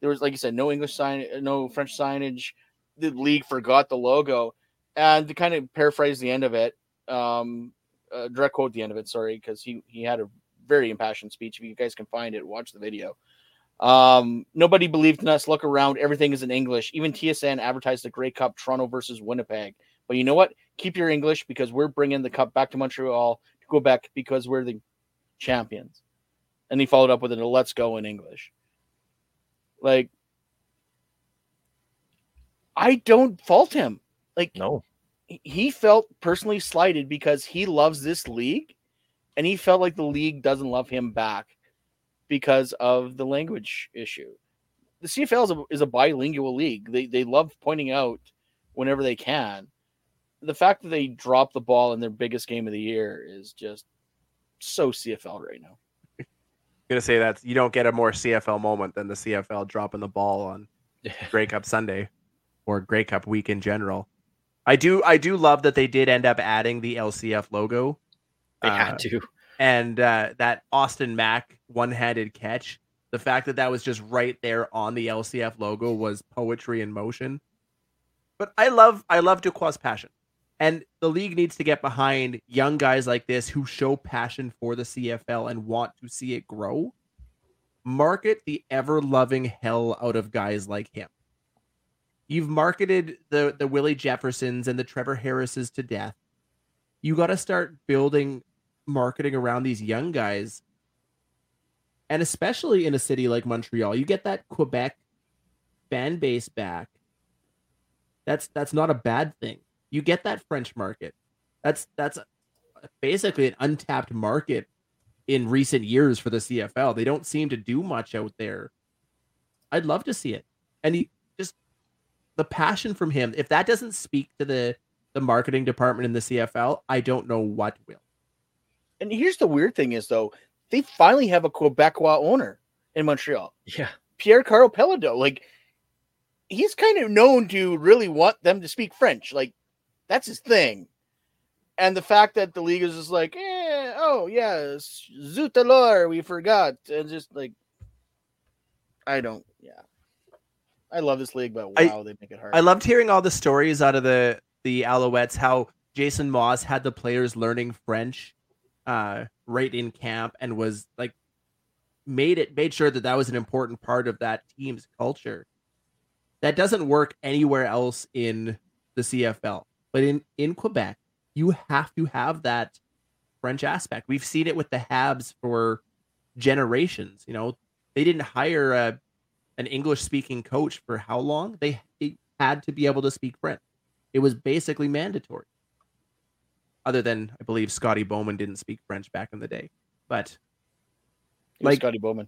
there was, like you said, no English sign, no French signage. The league forgot the logo. And to kind of paraphrase the end of it, um, uh, direct quote the end of it, sorry, because he, he had a very impassioned speech. If you guys can find it, watch the video. Um, nobody believed in us. Look around. Everything is in English. Even T S N advertised the Grey Cup Toronto versus Winnipeg. But you know what? Keep your English because we're bringing the cup back to Montreal, to Quebec, because we're the champions. And he followed up with a let's go in English. Like, I don't fault him. Like, no, he felt personally slighted because he loves this league and he felt like the league doesn't love him back because of the language issue. The C F L is a, is a bilingual league. They they love pointing out whenever they can. The fact that they dropped the ball in their biggest game of the year is just so C F L right now. I'm going to say that you don't get a more C F L moment than the C F L dropping the ball on Grey Cup Sunday or Grey Cup week in general. I do I do love that they did end up adding the L C F logo. They uh, had to. And uh, that Austin Mack one-handed catch, the fact that that was just right there on the L C F logo was poetry in motion. But I love I love Dequoy's passion. And the league needs to get behind young guys like this who show passion for the C F L and want to see it grow. Market the ever-loving hell out of guys like him. You've marketed the, the Willie Jeffersons and the Trevor Harrises to death. You got to start building marketing around these young guys, and especially in a city like Montreal, you get that Quebec fan base back. That's that's not a bad thing. You get that French market. That's that's basically an untapped market in recent years for the C F L. They don't seem to do much out there. I'd love to see it, and he just the passion from him. If that doesn't speak to the the marketing department in the C F L, I don't know what will. And here's the weird thing is, though, they finally have a Quebecois owner in Montreal. Yeah. Pierre-Carl Pellido. Like, he's kind of known to really want them to speak French. Like, that's his thing. And the fact that the league is just like, eh, oh, yeah, zut alors, we forgot. And just like, I don't, yeah. I love this league, but wow, I, they make it hard. I loved hearing all the stories out of the, the Alouettes, how Jason Maas had the players learning French uh right in camp and was like made it made sure that that was an important part of that team's culture. That doesn't work anywhere else in the C F L, but in in Quebec you have to have that French aspect. We've seen it with the Habs for generations. You know, they didn't hire a an English speaking coach for how long. They, they had to be able to speak French. It was basically mandatory. Other than, I believe, Scotty Bowman didn't speak French back in the day. But, like, Scotty Bowman.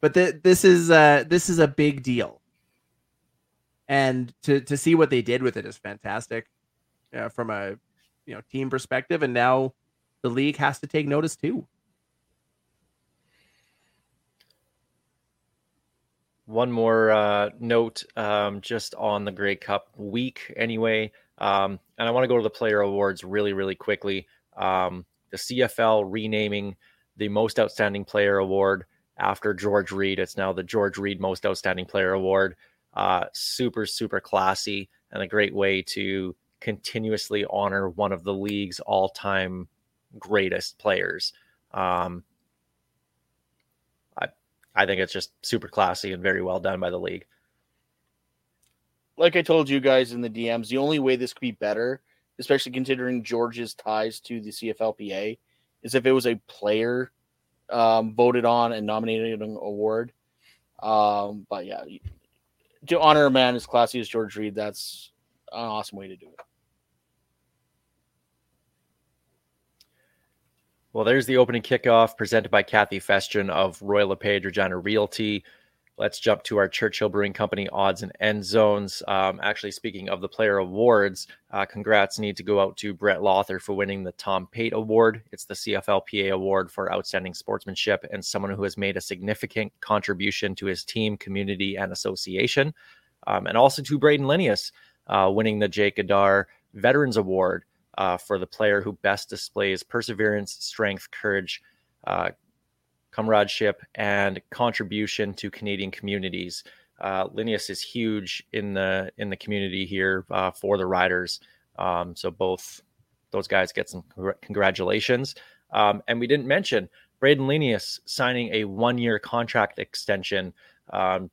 But th- this is uh, this is a big deal, and to to see what they did with it is fantastic uh, from a you know team perspective. And now the league has to take notice too. One more uh, note, um, just on the Grey Cup week, anyway, um, and I want to go to the player awards really, really quickly. Um, the C F L renaming the Most Outstanding Player Award after George Reed. It's now the George Reed Most Outstanding Player Award. Uh, super, super classy and a great way to continuously honor one of the league's all-time greatest players. Um, I, I think it's just super classy and very well done by the league. Like I told you guys in the D Ms, the only way this could be better, especially considering George's ties to the C F L P A, is if it was a player um, voted on and nominated an award. Um, but yeah, to honor a man as classy as George Reed, that's an awesome way to do it. Well, there's the opening kickoff presented by Kathy Festian of Royal LePage Regina Realty. Let's jump to our Churchill Brewing Company odds and end zones. Um, actually, speaking of the player awards, uh, congrats need to go out to Brett Lawther for winning the Tom Pate Award. It's the C F L P A Award for outstanding sportsmanship and someone who has made a significant contribution to his team, community, and association. Um, and also to Braden Linnaeus, uh, winning the Jake Adar Veterans Award uh, for the player who best displays perseverance, strength, courage, uh, comradeship and contribution to Canadian communities. Uh, Linnaeus is huge in the in the community here uh, for the Riders. Um, so both those guys get some congratulations. Um, and we didn't mention Braden Linnaeus signing a one-year contract extension um,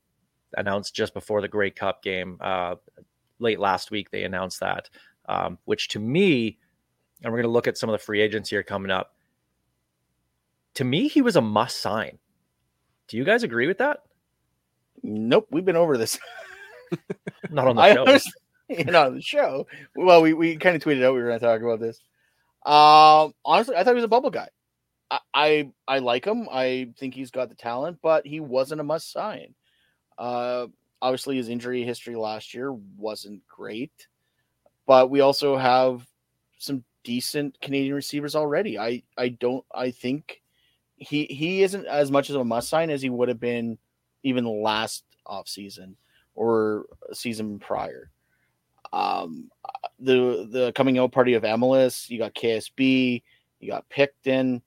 announced just before the Grey Cup game. Uh, late last week, they announced that, um, which to me, and we're going to look at some of the free agents here coming up, to me, he was a must sign. Do you guys agree with that? Nope. We've been over this. Not on the show. Was, you know, on the show. Well, we, we kind of tweeted out we were going to talk about this. Um, honestly, I thought he was a bubble guy. I, I I like him. I think he's got the talent, but he wasn't a must sign. Uh, obviously, his injury history last year wasn't great, but we also have some decent Canadian receivers already. I, I don't – I think – He he isn't as much as a must sign as he would have been even last offseason or season prior. Um, the the coming out party of Emelis, you got K S B, you got Picton,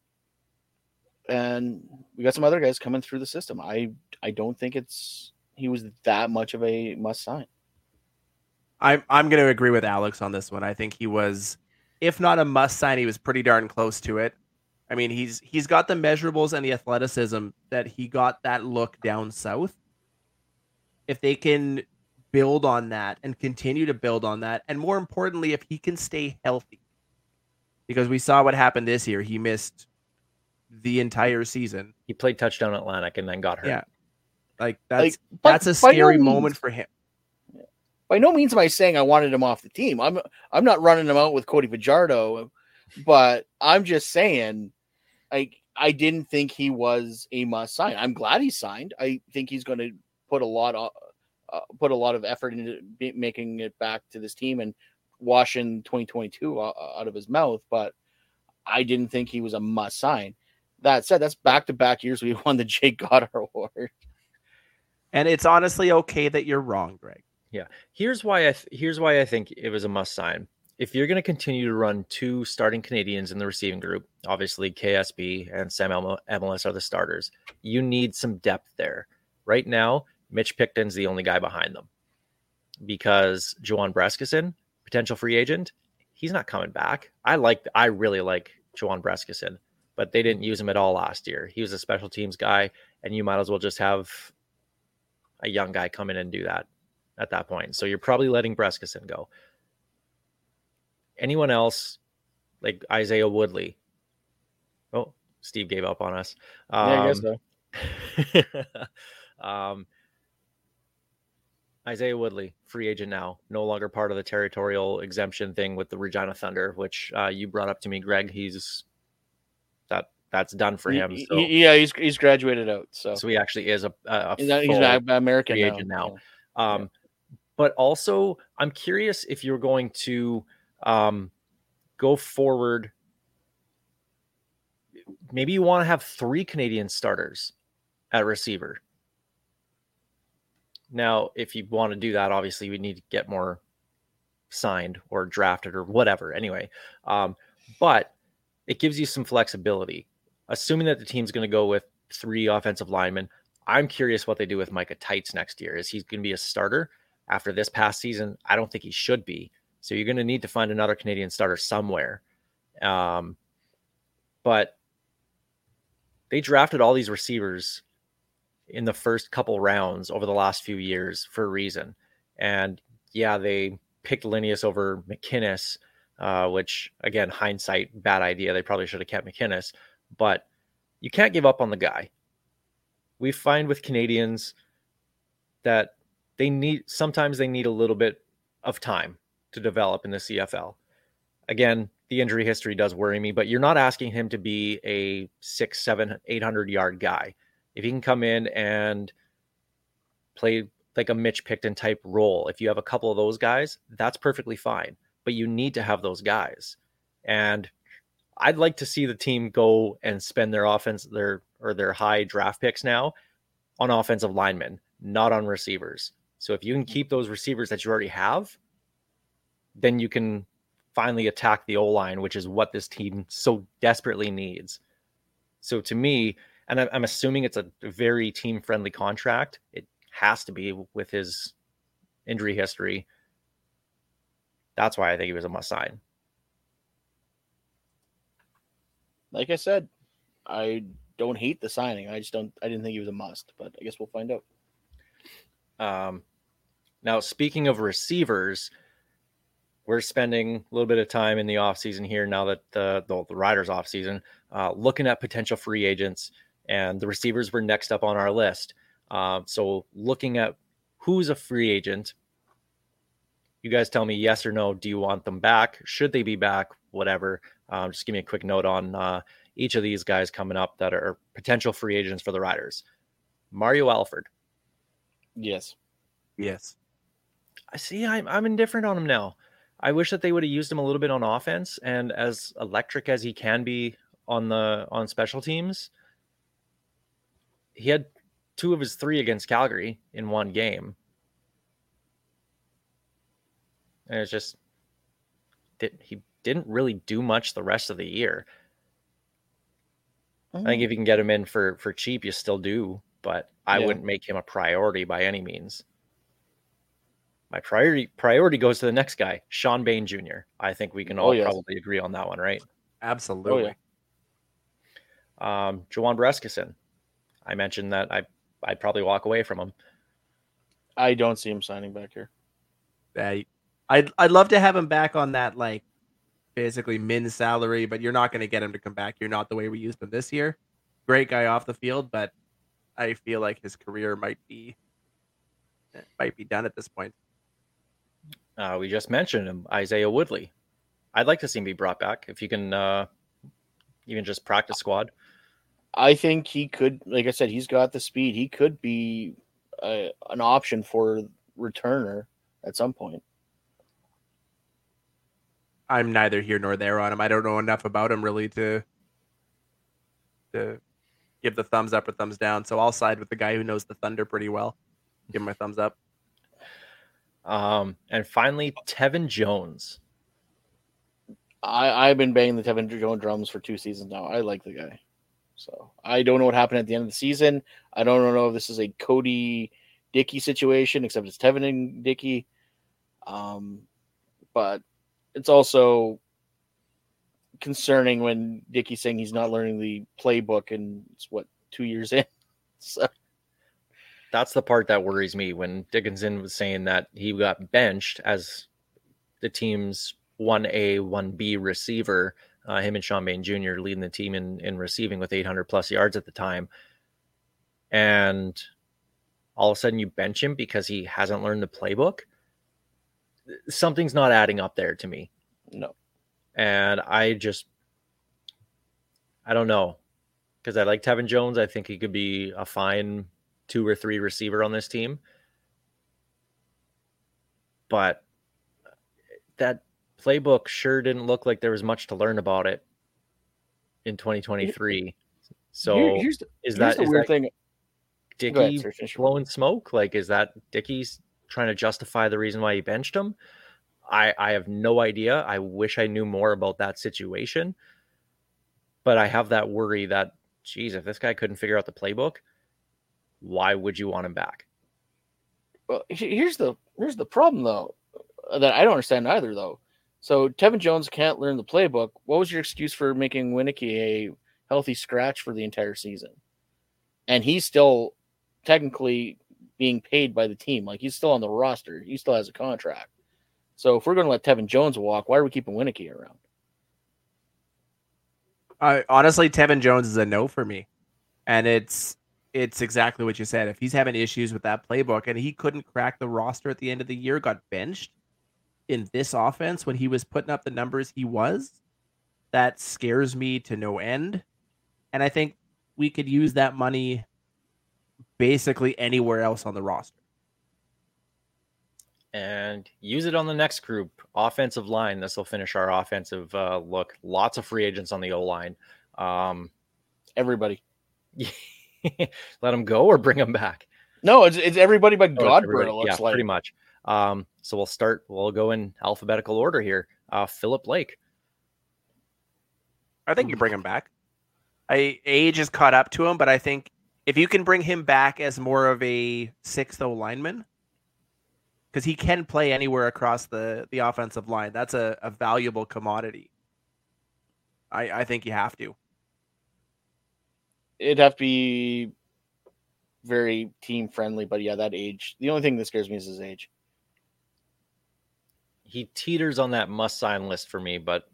and we got some other guys coming through the system. I I don't think it's he was that much of a must sign. I'm I'm going to agree with Alex on this one. I think he was, if not a must sign, he was pretty darn close to it. I mean, he's he's got the measurables and the athleticism that he got that look down south. If they can build on that and continue to build on that, and more importantly, if he can stay healthy, because we saw what happened this year. He missed the entire season. He played touchdown Atlantic and then got hurt. Yeah, like that's like, that's a scary no moment means, for him. By no means am I saying I wanted him off the team. I'm I'm not running him out with Cody Fajardo, but I'm just saying. I I didn't think he was a must sign. I'm glad he signed. I think he's going to put a lot of uh, put a lot of effort into making it back to this team and washing twenty twenty-two out of his mouth. But I didn't think he was a must sign. That said, that's back to back years we won the Jake Goddard Award. And it's honestly okay that you're wrong, Greg. Yeah. Here's why I th- here's why I think it was a must sign. If you're going to continue to run two starting Canadians in the receiving group, obviously K S B and Sam Emelis are the starters. You need some depth there. Right now, Mitch Picton's the only guy behind them because Juwan Breskison, potential free agent, he's not coming back. I like, I really like Juwan Breskison, but they didn't use him at all last year. He was a special teams guy, and you might as well just have a young guy come in and do that at that point. So you're probably letting Breskison go. Anyone else, like Isaiah Woodley? Oh, Steve gave up on us. Um, yeah, I guess so. um, Isaiah Woodley, free agent now, no longer part of the territorial exemption thing with the Regina Thunder, which uh, you brought up to me, Greg. He's that that's done for him. So. Yeah, he's he's graduated out. So so he actually is a, a he's, not, he's an American free agent now. now. Um, yeah. But also, I'm curious if you're going to um, go forward. Maybe you want to have three Canadian starters at receiver. Now, if you want to do that, obviously we need to get more signed or drafted or whatever. Anyway, um, but it gives you some flexibility. Assuming that the team's going to go with three offensive linemen, I'm curious what they do with Micah Tights next year. Is he going to be a starter after this past season? I don't think he should be. So you're going to need to find another Canadian starter somewhere. Um, but they drafted all these receivers in the first couple rounds over the last few years for a reason. And yeah, they picked Linnaeus over McInnes, uh, which again, hindsight, bad idea. They probably should have kept McInnes, but you can't give up on the guy. We find with Canadians that they need, sometimes they need a little bit of time to develop in the C F L. Again, the injury history does worry me, but you're not asking him to be a six, seven, eight hundred yard guy. If he can come in and play like a Mitch Picton type role, if you have a couple of those guys, that's perfectly fine. But you need to have those guys. And I'd like to see the team go and spend their offense, their or their high draft picks now on offensive linemen, not on receivers. So if you can keep those receivers that you already have, then you can finally attack the O-line, which is what this team so desperately needs. So to me, and I'm assuming it's a very team-friendly contract. It has to be with his injury history. That's why I think he was a must-sign. Like I said, I don't hate the signing. I just don't. I didn't think he was a must, but I guess we'll find out. Um, now, speaking of receivers, we're spending a little bit of time in the offseason here now that the, the, the Riders' offseason, uh, looking at potential free agents. And the receivers were next up on our list. Uh, so looking at who's a free agent, you guys tell me yes or no. Do you want them back? Should they be back? Whatever. Um, just give me a quick note on uh, each of these guys coming up that are potential free agents for the Riders. Mario Alford. Yes. Yes. I see. I'm, I'm indifferent on him now. I wish that they would have used him a little bit on offense, and as electric as he can be on the on special teams. He had two of his three against Calgary in one game. And it's just did he didn't really do much the rest of the year. Oh. I think if you can get him in for, for cheap, you still do, but I yeah. wouldn't make him a priority by any means. My priority priority goes to the next guy, Sean Bain Junior I think we can all oh, yes. probably agree on that one, right? Absolutely. Oh, yeah. um, Jawan Breskison. I mentioned that I, I'd probably walk away from him. I don't see him signing back here. I, I'd, I'd love to have him back on that, like, basically min salary, but you're not going to get him to come back. You're not the way we used him this year. Great guy off the field, but I feel like his career might be might be done at this point. Uh, we just mentioned him, Isaiah Woodley. I'd like to see him be brought back if you can uh, even just practice squad. I think he could, like I said, he's got the speed. He could be uh, an option for returner at some point. I'm neither here nor there on him. I don't know enough about him really to, to give the thumbs up or thumbs down. So I'll side with the guy who knows the Thunder pretty well. Give him my thumbs up. Um, and finally, Tevin Jones. I, I've been banging the Tevin Jones drums for two seasons now. I like the guy. So I don't know what happened at the end of the season. I don't know if this is a Cody Dickey situation, except it's Tevin and Dickey. Um, but it's also concerning when Dickey's saying he's not learning the playbook and it's, what, two years in? So. That's the part that worries me when Dickinson was saying that he got benched as the team's one A, one B receiver, uh, him and Sean Bain Junior leading the team in, in receiving with eight hundred plus yards at the time. And all of a sudden you bench him because he hasn't learned the playbook. Something's not adding up there to me. No. And I just, I don't know. because I like Tevin Jones. I think he could be a fine two or three receiver on this team. But that playbook sure didn't look like there was much to learn about it in twenty twenty-three. So Here, here's the, is that, here's the is weird that thing. Dickey ahead, blowing smoke? Like, is that Dickey's trying to justify the reason why he benched him? I, I have no idea. I wish I knew more about that situation. But I have that worry that, geez, if this guy couldn't figure out the playbook, why would you want him back? Well, here's the here's the problem, though, that I don't understand either, though. So Tevin Jones can't learn the playbook. What was your excuse for making Winicky a healthy scratch for the entire season? And he's still technically being paid by the team. Like, he's still on the roster. He still has a contract. So if we're going to let Tevin Jones walk, why are we keeping Winicky around? Uh, honestly, Tevin Jones is a no for me. And it's it's exactly what you said. If he's having issues with that playbook and he couldn't crack the roster at the end of the year, got benched in this offense when he was putting up the numbers he was, that scares me to no end. And I think we could use that money basically anywhere else on the roster. And use it on the next group, offensive line. This will finish our offensive uh, look. Lots of free agents on the O-line. Um, everybody. Let them go or bring them back? No, it's, it's everybody but oh, Godbert, it looks yeah, like. Pretty much. Um, so we'll start, we'll go in alphabetical order here. Uh, Philip Lake. I think you bring him back. I, age has caught up to him, but I think if you can bring him back as more of a sixth O-lineman, because he can play anywhere across the, the offensive line. That's a, a valuable commodity. I, I think you have to. It'd have to be very team-friendly, but yeah, that age. The only thing that scares me is his age. He teeters on that must-sign list for me, but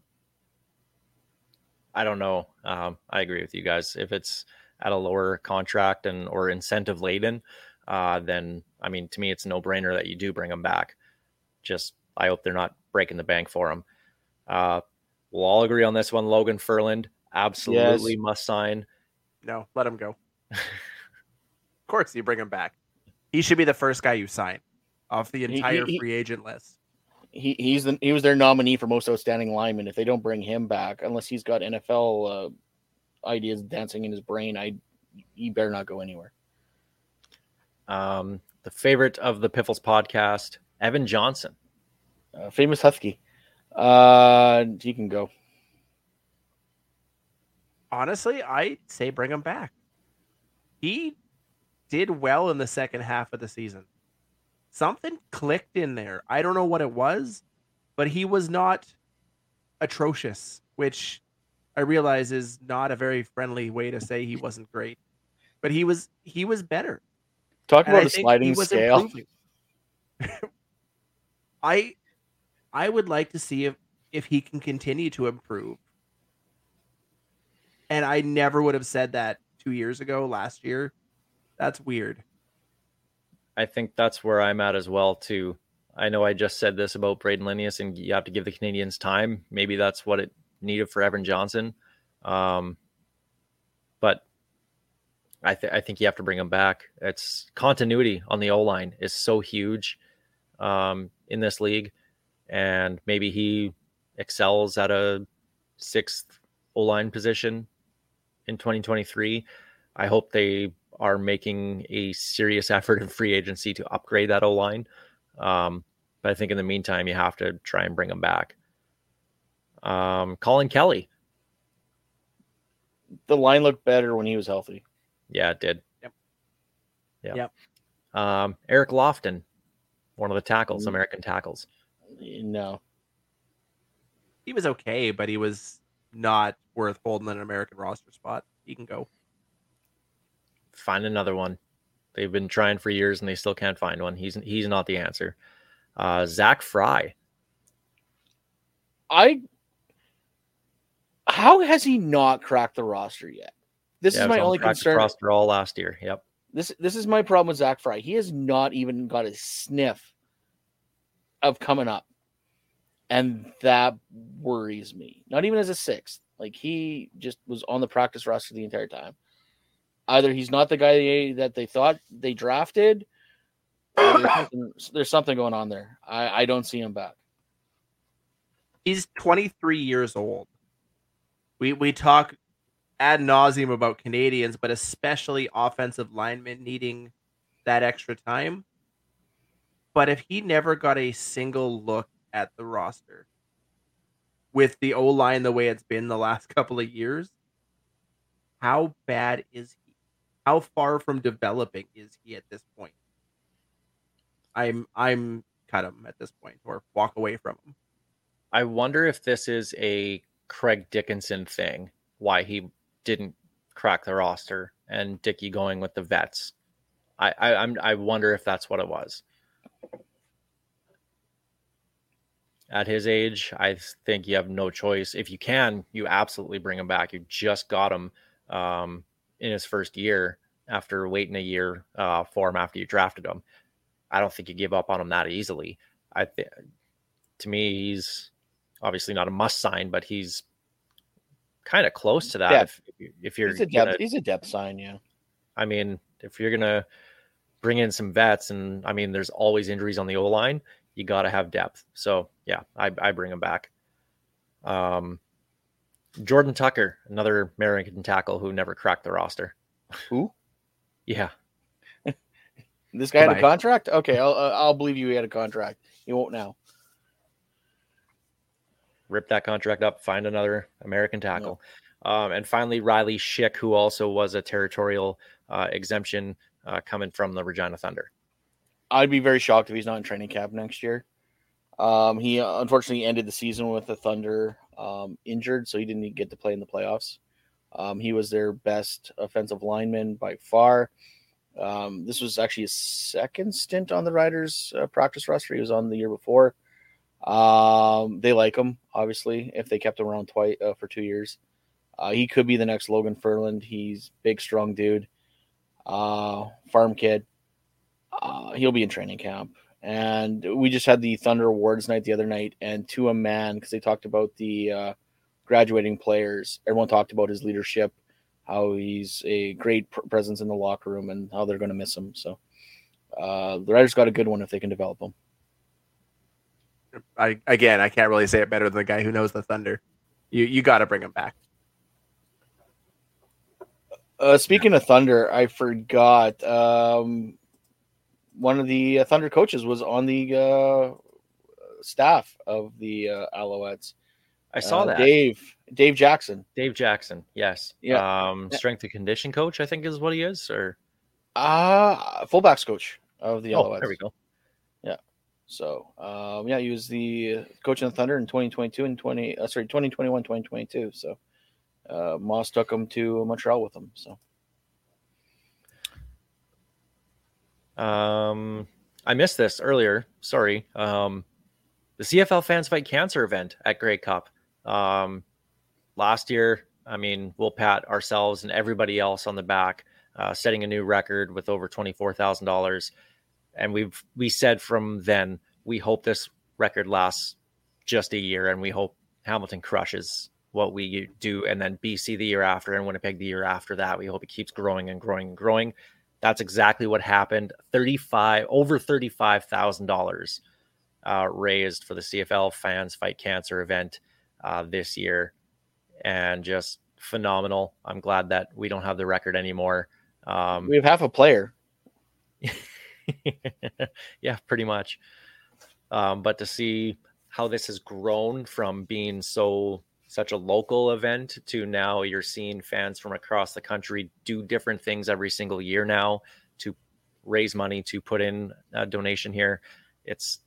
I don't know. Um, I agree with you guys. If it's at a lower contract and or incentive-laden, Uh, then, I mean, to me, it's a no-brainer that you do bring them back. Just, I hope they're not breaking the bank for them. Uh, we'll all agree on this one. Logan Ferland, absolutely yes. Must sign. No, let him go. Of course, you bring him back. He should be the first guy you sign off the entire he, he, free agent list. He he's the, he was their nominee for most outstanding lineman. If they don't bring him back, unless he's got N F L uh, ideas dancing in his brain, I he better not go anywhere. Um, the favorite of the Piffles podcast, Evan Johnson, uh, famous Husky. Uh, he can go. Honestly, I say bring him back. He did well in the second half of the season. Something clicked in there. I don't know what it was, but he was not atrocious, which I realize is not a very friendly way to say he wasn't great, but he was he was better. Talk about a sliding scale. I I would like to see if, if he can continue to improve. And I never would have said that two years ago, last year. That's weird. I think that's where I'm at as well, too. I know I just said this about Braden Linnaeus, and you have to give the Canadians time. Maybe that's what it needed for Evan Johnson. Um, but I, th- I think you have to bring him back. It's continuity on the O-line is so huge um, in this league. And maybe he excels at a sixth O-line position in twenty twenty-three. I hope they are making a serious effort in free agency to upgrade that O-line. Um, but I think in the meantime, you have to try and bring him back. Um, Colin Kelly. The line looked better when he was healthy. Yeah, it did. Yep. Yeah. Yep. Um, Eric Lofton, one of the tackles, American tackles. No. He was okay, but he was not worth holding an American roster spot. He can go. Find another one. They've been trying for years and they still can't find one. He's he's not the answer. Uh, Zach Fry. I. How has he not cracked the roster yet? This yeah, is my on only concern. Roster all last year. Yep. This this is my problem with Zach Fry. He has not even got a sniff of coming up, and that worries me. Not even as a sixth. Like, he just was on the practice roster the entire time. Either he's not the guy they, that they thought they drafted, or there's, something, there's something going on there. I, I don't see him back. He's twenty-three years old. We we talk ad nauseum about Canadians, but especially offensive linemen needing that extra time. But if he never got a single look at the roster with the O-line the way it's been the last couple of years, how bad is he? How far from developing is he at this point? I'm I'm cut him at this point, or walk away from him. I wonder if this is a Craig Dickinson thing, why he didn't crack the roster and Dickie going with the vets. I I, I'm, I wonder if that's what it was. At his age, I think you have no choice. If you can, you absolutely bring him back. You just got him um, in his first year after waiting a year uh, for him after you drafted him. I don't think you give up on him that easily. I th- To me, he's obviously not a must sign, but he's kind of close to that. If, if you're, he's a, depth, gonna, he's a depth sign, yeah. I mean, if you're going to bring in some vets, and I mean, there's always injuries on the O-line, you got to have depth. So, yeah, I, I bring him back. Um, Jordan Tucker, another American tackle who never cracked the roster. Who? Yeah. This guy Goodbye. Had a contract? Okay, I'll uh, I'll believe you he had a contract. You won't now. Rip that contract up, find another American tackle. No. Um, and finally, Riley Schick, who also was a territorial uh, exemption uh, coming from the Regina Thunder. I'd be very shocked if he's not in training camp next year. Um, he uh, unfortunately ended the season with the Thunder um, injured, so he didn't get to play in the playoffs. Um, he was their best offensive lineman by far. Um, this was actually his second stint on the Riders uh, practice roster. He was on the year before. Um, they like him, obviously, if they kept him around twice uh, for two years. Uh, he could be the next Logan Ferland. He's big, strong dude, uh, farm kid. Uh, he'll be in training camp. And we just had the Thunder Awards night the other night, and to a man, because they talked about the uh, graduating players, everyone talked about his leadership, how he's a great presence in the locker room, and how they're going to miss him. So uh, the Riders got a good one if they can develop him. I, again, I can't really say it better than the guy who knows the Thunder. You you got to bring him back. Uh, speaking of Thunder, I forgot. Um, one of the uh, Thunder coaches was on the uh, staff of the uh, Alouettes. I saw uh, that. Dave Dave Jackson. Dave Jackson, yes. Yeah. Um, strength and condition coach, I think is what he is. Or uh, fullbacks coach of the Alouettes. Oh, there we go. Yeah. So, um, yeah, he was the coach of the Thunder in twenty twenty-two and twenty, uh, sorry, twenty twenty-one, twenty twenty-two. So, uh, Moss took him to Montreal with him. So, um, I missed this earlier. Sorry. Um, the C F L Fans Fight Cancer event at Grey Cup. Um, last year, I mean, we'll pat ourselves and everybody else on the back, uh, setting a new record with over twenty-four thousand dollars. And we've we said from then, we hope this record lasts just a year, and we hope Hamilton crushes what we do, and then B C the year after, and Winnipeg the year after that. We hope it keeps growing and growing and growing. That's exactly what happened. thirty-five over thirty-five thousand dollars uh, raised for the C F L Fans Fight Cancer event uh, this year, and just phenomenal. I'm glad that we don't have the record anymore. Um, we have half a player. Yeah, pretty much. Um, but to see how this has grown from being so such a local event to now you're seeing fans from across the country do different things every single year now to raise money, to put in a donation here. It's,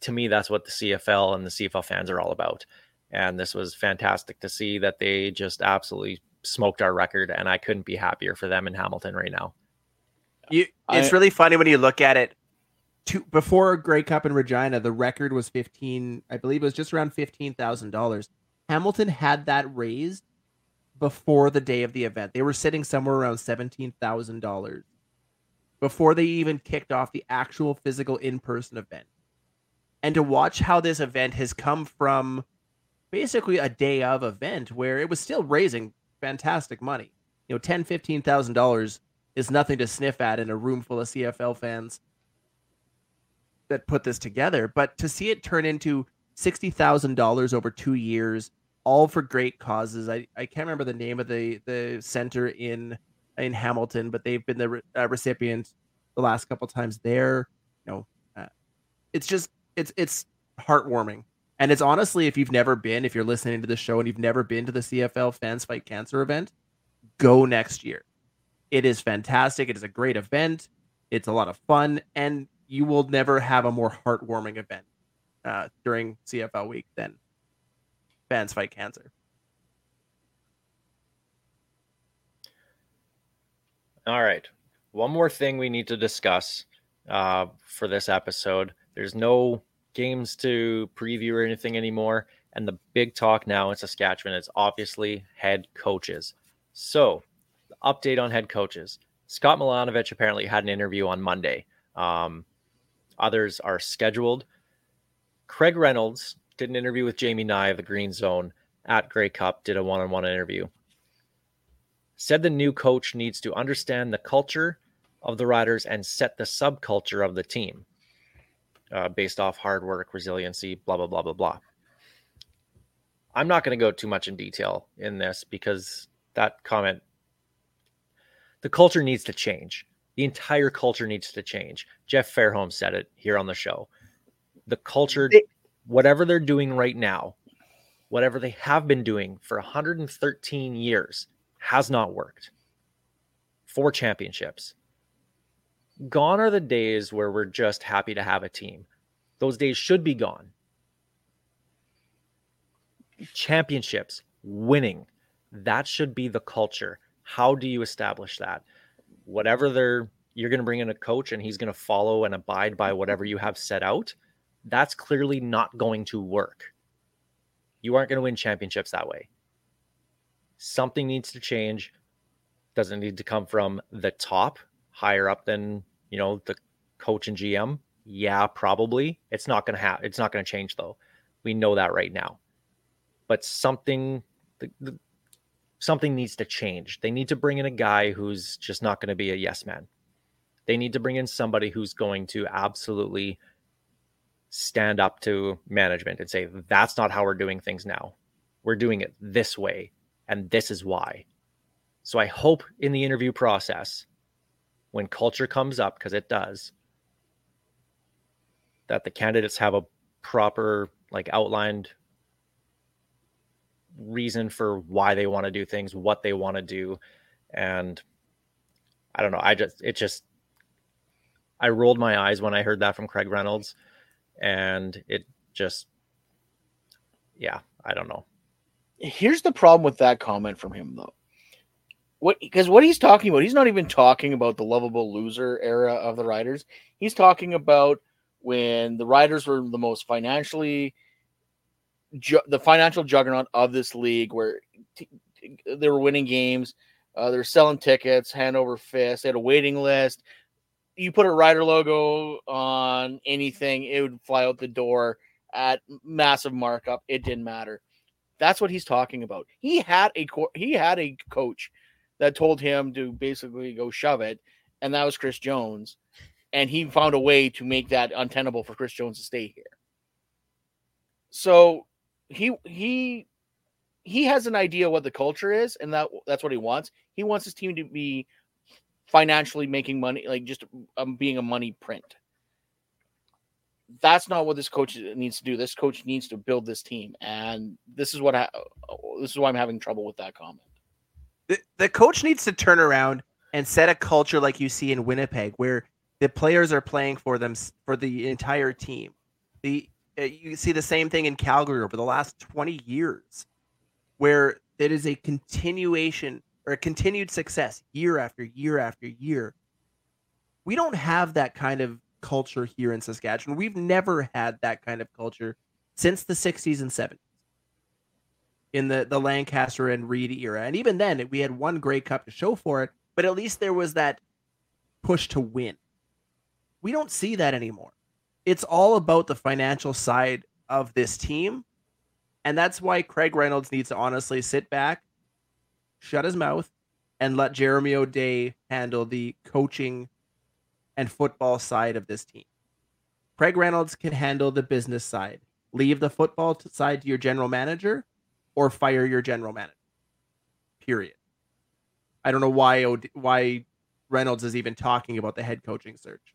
to me, that's what the C F L and the C F L fans are all about. And this was fantastic to see that they just absolutely smoked our record. And I couldn't be happier for them in Hamilton right now. You, it's I, really funny when you look at it. To, before Grey Cup in Regina, the record was fifteen. I believe it was just around fifteen thousand dollars. Hamilton had that raised before the day of the event. They were sitting somewhere around seventeen thousand dollars before they even kicked off the actual physical in-person event. And to watch how this event has come from basically a day of event where it was still raising fantastic money. You know, ten thousand dollars, fifteen thousand dollars is nothing to sniff at in a room full of C F L fans that put this together. But to see it turn into sixty thousand dollars over two years, all for great causes. I, I can't remember the name of the, the center in in Hamilton, but they've been the re- uh, recipient the last couple times there. You know, uh, it's just, it's it's heartwarming. And it's honestly, if you've never been, if you're listening to the show and you've never been to the C F L Fans Fight Cancer event, go next year. It is fantastic. It is a great event. It's a lot of fun. And you will never have a more heartwarming event uh, during C F L week than Fans Fight Cancer. All right. One more thing we need to discuss uh, for this episode. There's no games to preview or anything anymore. And the big talk now in Saskatchewan is obviously head coaches. So, update on head coaches. Scott Milanovich apparently had an interview on Monday. Um, others are scheduled. Craig Reynolds did an interview with Jamie Nye of the Green Zone at Grey Cup, did a one-on-one interview. Said the new coach needs to understand the culture of the Riders and set the subculture of the team. Uh, based off hard work, resiliency, blah, blah, blah, blah, blah. I'm not going to go too much in detail in this because that comment, the culture needs to change. The entire culture needs to change. Jeff Fairholm said it here on the show. The culture, whatever they're doing right now, whatever they have been doing for one hundred thirteen years has not worked. Four championships. Gone are the days where we're just happy to have a team. Those days should be gone. Championships, winning, that should be the culture. How do you establish that? Whatever they're, you're going to bring in a coach and he's going to follow and abide by whatever you have set out, that's clearly not going to work. You aren't going to win championships that way. Something needs to change. Doesn't need to come from the top. Higher up than, you know, the coach and G M. Yeah, probably. It's not going to have, it's not going to change though. We know that right now, but something, the, the, something needs to change. They need to bring in a guy who's just not going to be a yes man. They need to bring in somebody who's going to absolutely stand up to management and say, that's not how we're doing things now. We're doing it this way. And this is why. So I hope in the interview process, when culture comes up, because it does, that the candidates have a proper, like, outlined reason for why they want to do things, what they want to do. And I don't know. I just, it just, I rolled my eyes when I heard that from Craig Reynolds. And it just, yeah, I don't know. Here's the problem with that comment from him, though. What, because what he's talking about, he's not even talking about the lovable loser era of the Riders. He's talking about when the Riders were the most financially, ju- the financial juggernaut of this league, where t- t- they were winning games, uh, they were selling tickets hand over fist, they had a waiting list. You put a Rider logo on anything, it would fly out the door at massive markup. It didn't matter. That's what he's talking about. He had a co- he had a coach that told him to basically go shove it, and that was Chris Jones. And he found a way to make that untenable for Chris Jones to stay here. So he he he has an idea what the culture is, and that that's what he wants. He wants his team to be financially making money, like just um, being a money print. That's not what this coach needs to do. This coach needs to build this team, and this is what I, this is why I'm having trouble with that comment. The, the coach needs to turn around and set a culture like you see in Winnipeg, where the players are playing for them, for the entire team. The uh, you see the same thing in Calgary over the last twenty years, where it is a continuation or a continued success year after year after year. We don't have that kind of culture here in Saskatchewan. We've never had that kind of culture since the sixties and seventies. In the, the Lancaster and Reed era. And even then, we had one Grey Cup to show for it, but at least there was that push to win. We don't see that anymore. It's all about the financial side of this team And that's why Craig Reynolds needs to honestly sit back, shut his mouth, and let Jeremy O'Day handle the coaching and football side of this team. Craig Reynolds can handle the business side. Leave the football side to your general manager or fire your general manager. Period. I don't know why O'Day, why Reynolds is even talking about the head coaching search.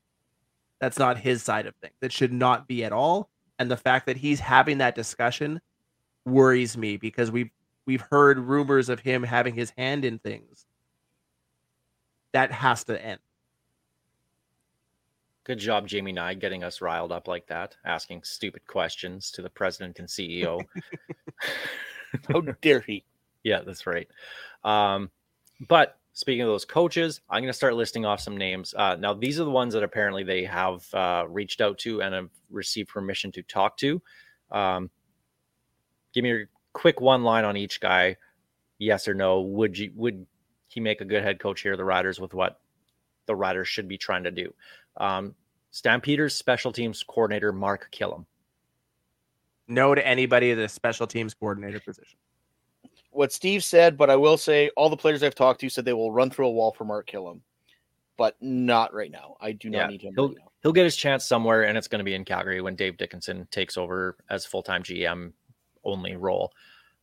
That's not his side of things. That should not be at all. And the fact that he's having that discussion worries me, because we've we've heard rumors of him having his hand in things. That has to end. Good job, Jamie Nye, getting us riled up like that, asking stupid questions to the president and C E O. How dare he? Yeah, that's right. Um, but speaking of those coaches, I'm going to start listing off some names. Uh, now, these are the ones that apparently they have uh, reached out to and have received permission to talk to. Um, give me your quick one line on each guy. Yes or no. Would you, would he make a good head coach here? The Riders, with what the Riders should be trying to do. Um, Stampeders special teams coordinator, Mark Killam. No to anybody in the special teams coordinator position. What Steve said, but I will say all the players I've talked to said they will run through a wall for Mark Killam, but not right now. I do not yeah, need him. He'll, right now. He'll get his chance somewhere, and it's going to be in Calgary when Dave Dickinson takes over as full-time G M only role.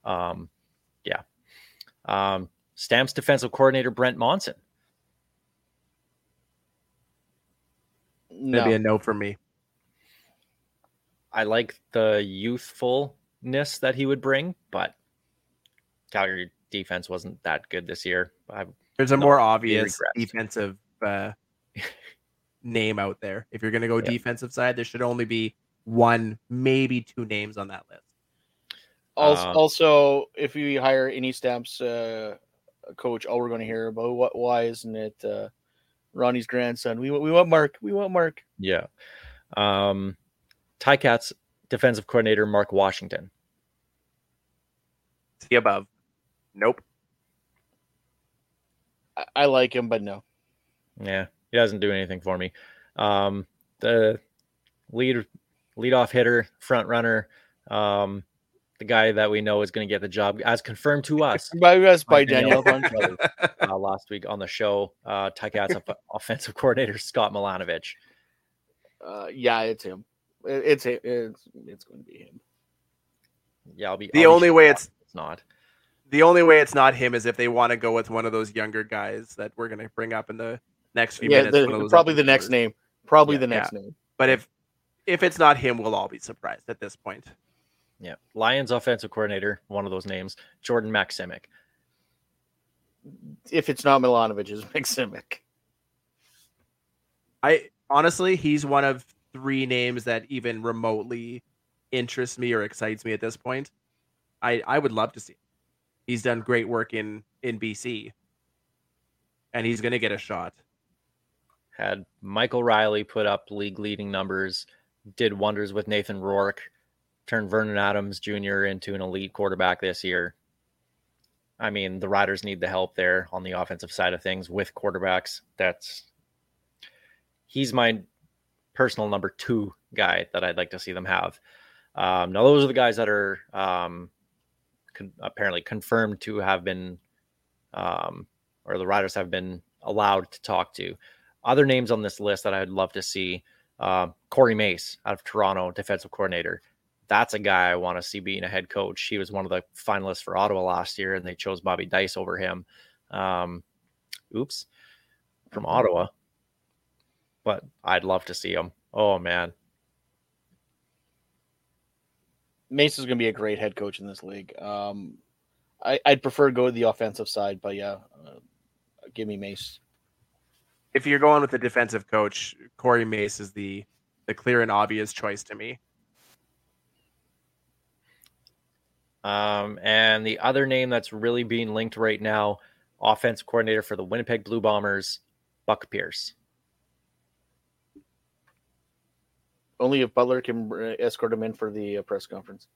Um, yeah. Um, Stamps defensive coordinator, Brent Monson. No. That'd be a no for me. I like the youthfulness that he would bring, but Calgary defense wasn't that good this year. I've There's a more obvious defensive uh, name out there. If you're going to go yeah. defensive side, there should only be one, maybe two names on that list. Also, um, also if we hire any Stamps uh, coach, all we're going to hear about, what, why isn't it uh, Ronnie's grandson? We we want Mark. We want Mark. Yeah. Um, Ticats defensive coordinator, Mark Washington. See above. Nope. I, I like him, but no. Yeah, he doesn't do anything for me. Um, the lead leadoff hitter, front runner, um, the guy that we know is going to get the job, as confirmed to us by us by Danielle Bunchell, uh, last week on the show. Uh, Ticats offensive coordinator, Scott Milanovich. Uh, yeah, it's him. It's it's it's going to be him. Yeah, I'll be the only sure way it's. That. Not the only way it's not him is if they want to go with one of those younger guys that we're going to bring up in the next few yeah, minutes. The, probably the next name, probably yeah, the next yeah. name. But if if it's not him, we'll all be surprised at this point. Yeah, Lions offensive coordinator, one of those names, Jordan Maksimic. If it's not Milanovich, it's Maksimic. I honestly, he's one of three names that even remotely interests me or excites me at this point. I, I would love to see him. He's done great work in, in B C, and he's going to get a shot. Had Michael Riley put up league-leading numbers, did wonders with Nathan Rourke, turned Vernon Adams Junior into an elite quarterback this year. I mean, the Riders need the help there on the offensive side of things with quarterbacks. That's he's my personal number two guy that I'd like to see them have. Um, now, those are the guys that are... Um, Con- apparently confirmed to have been um, or the Riders have been allowed to talk to. Other names on this list that I'd love to see, uh, Corey Mace out of Toronto, defensive coordinator. That's a guy I want to see being a head coach. He was one of the finalists for Ottawa last year, and they chose Bobby Dice over him. Um, oops, from Ottawa. But I'd love to see him. Oh, man. Mace is going to be a great head coach in this league. Um, I, I'd prefer to go to the offensive side, but yeah, uh, give me Mace. If you're going with the defensive coach, Corey Mace is the, the clear and obvious choice to me. Um, and the other name that's really being linked right now, offensive coordinator for the Winnipeg Blue Bombers, Buck Pierce. Only if Butler can escort him in for the uh, press conference.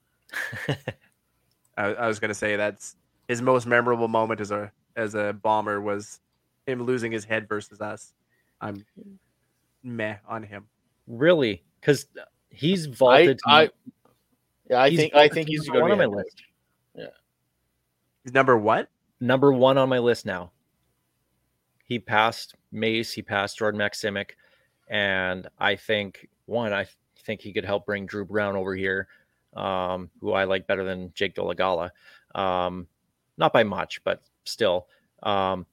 I, I was going to say that's his most memorable moment as a as a Bomber was him losing his head versus us. I'm meh on him. Really? Because he's vaulted. I, I, Yeah, I he's think I think he's one on my list. Yeah, he's number what? Number one on my list now. He passed Mace. He passed Jordan Maksimic, and I think one. I th- think he could help bring Drew Brown over here, um, who I like better than Jake Dolagala. Um, not by much, but still. Um,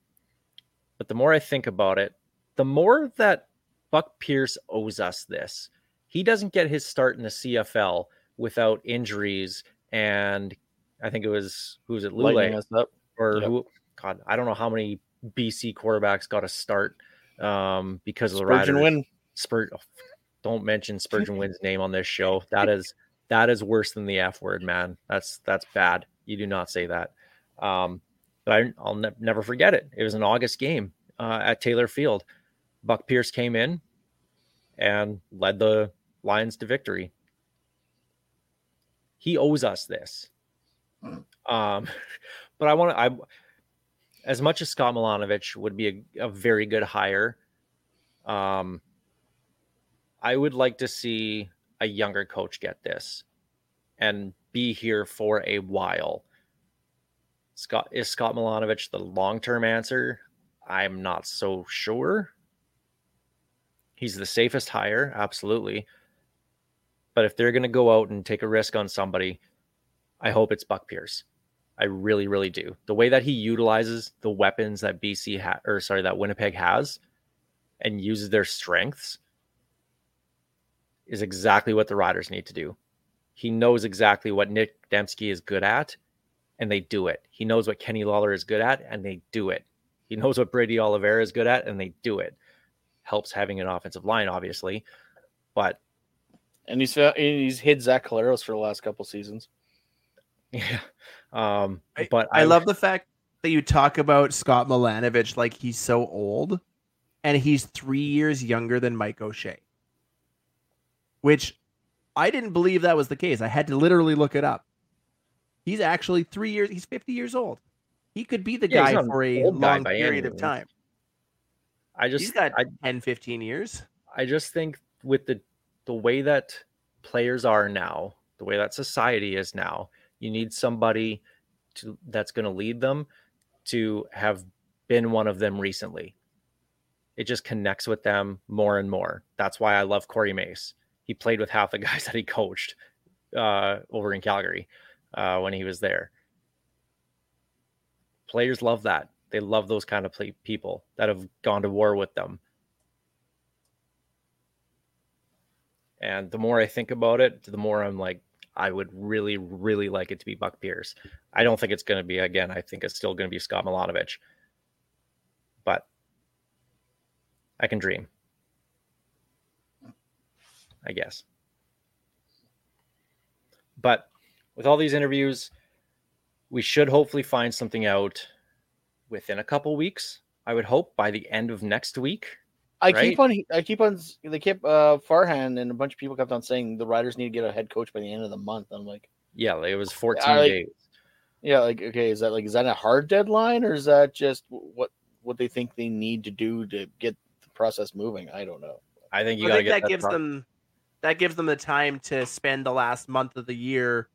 but the more I think about it, the more that Buck Pierce owes us this. He doesn't get his start in the C F L without injuries, and I think it was who was it, Lule, or yep. who? God, I don't know how many B C quarterbacks got a start um, because of the Spurgeon Riders. Win. Spur- oh, don't mention Spurgeon Wynn's name on this show. That is that is worse than the F word, man. That's that's bad. You do not say that. Um, but I, I'll ne- never forget it. It was an August game uh, at Taylor Field. Buck Pierce came in and led the Lions to victory. He owes us this. Um, but I want to, I, as much as Scott Milanovich would be a, a very good hire, um, I would like to see a younger coach get this and be here for a while. Scott, is Scott Milanovich the long-term answer? I'm not so sure. He's the safest hire, absolutely. But if they're going to go out and take a risk on somebody, I hope it's Buck Pierce. I really, really do. The way that he utilizes the weapons that B C ha- or sorry, that Winnipeg has and uses their strengths is exactly what the Riders need to do. He knows exactly what Nick Dembski is good at, and they do it. He knows what Kenny Lawler is good at, and they do it. He knows what Brady Oliveira is good at, and they do it. Helps having an offensive line, obviously, but and he's and he's hid Zach Collaros for the last couple seasons. Yeah, um, but I, I, I love the fact that you talk about Scott Milanovich like he's so old, and he's three years younger than Mike O'Shea, which I didn't believe that was the case. I had to literally look it up. He's actually three years. He's fifty years old. He could be the yeah, guy for a long period of time. I just he's got I, ten, fifteen years. I just think with the the way that players are now, the way that society is now. You need somebody to, that's going to lead them to have been one of them recently. It just connects with them more and more. That's why I love Corey Mace. He played with half the guys that he coached uh, over in Calgary uh, when he was there. Players love that. They love those kind of play- people that have gone to war with them. And the more I think about it, the more I'm like, I would really, really like it to be Buck Pierce. I don't think it's going to be, again, I think it's still going to be Scott Milanovich. But I can dream. I guess. But with all these interviews, we should hopefully find something out within a couple weeks. I would hope by the end of next week. I right? keep on, I keep on, they kept, uh, Farhan and a bunch of people kept on saying the Riders need to get a head coach by the end of the month. I'm like, yeah, it was fourteen I, days. Yeah. Like, okay. Is that like, is that a hard deadline or is that just what, what they think they need to do to get the process moving? I don't know. I think you got to get that, that gives process. them, that gives them the time to spend the last month of the year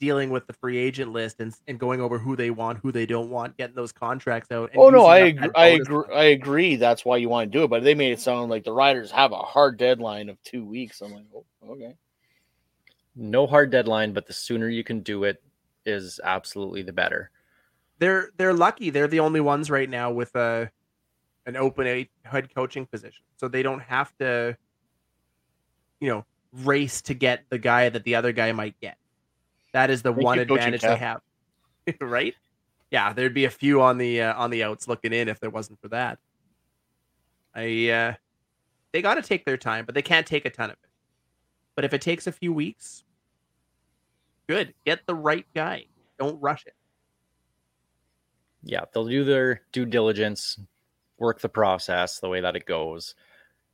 dealing with the free agent list and, and going over who they want, who they don't want, getting those contracts out. And oh no, I agree, I agree. I agree. That's why you want to do it, but they made it sound like the Riders have a hard deadline of two weeks. I'm like, oh, okay. No hard deadline, but the sooner you can do it is absolutely the better. They're they're lucky. They're the only ones right now with a an open head coaching position, so they don't have to, you know, race to get the guy that the other guy might get. That is the Thank one advantage they have, right? Yeah, there'd be a few on the uh, on the outs looking in if there wasn't for that. I uh, they got to take their time, but they can't take a ton of it. But if it takes a few weeks, good. Get the right guy. Don't rush it. Yeah, they'll do their due diligence, work the process the way that it goes.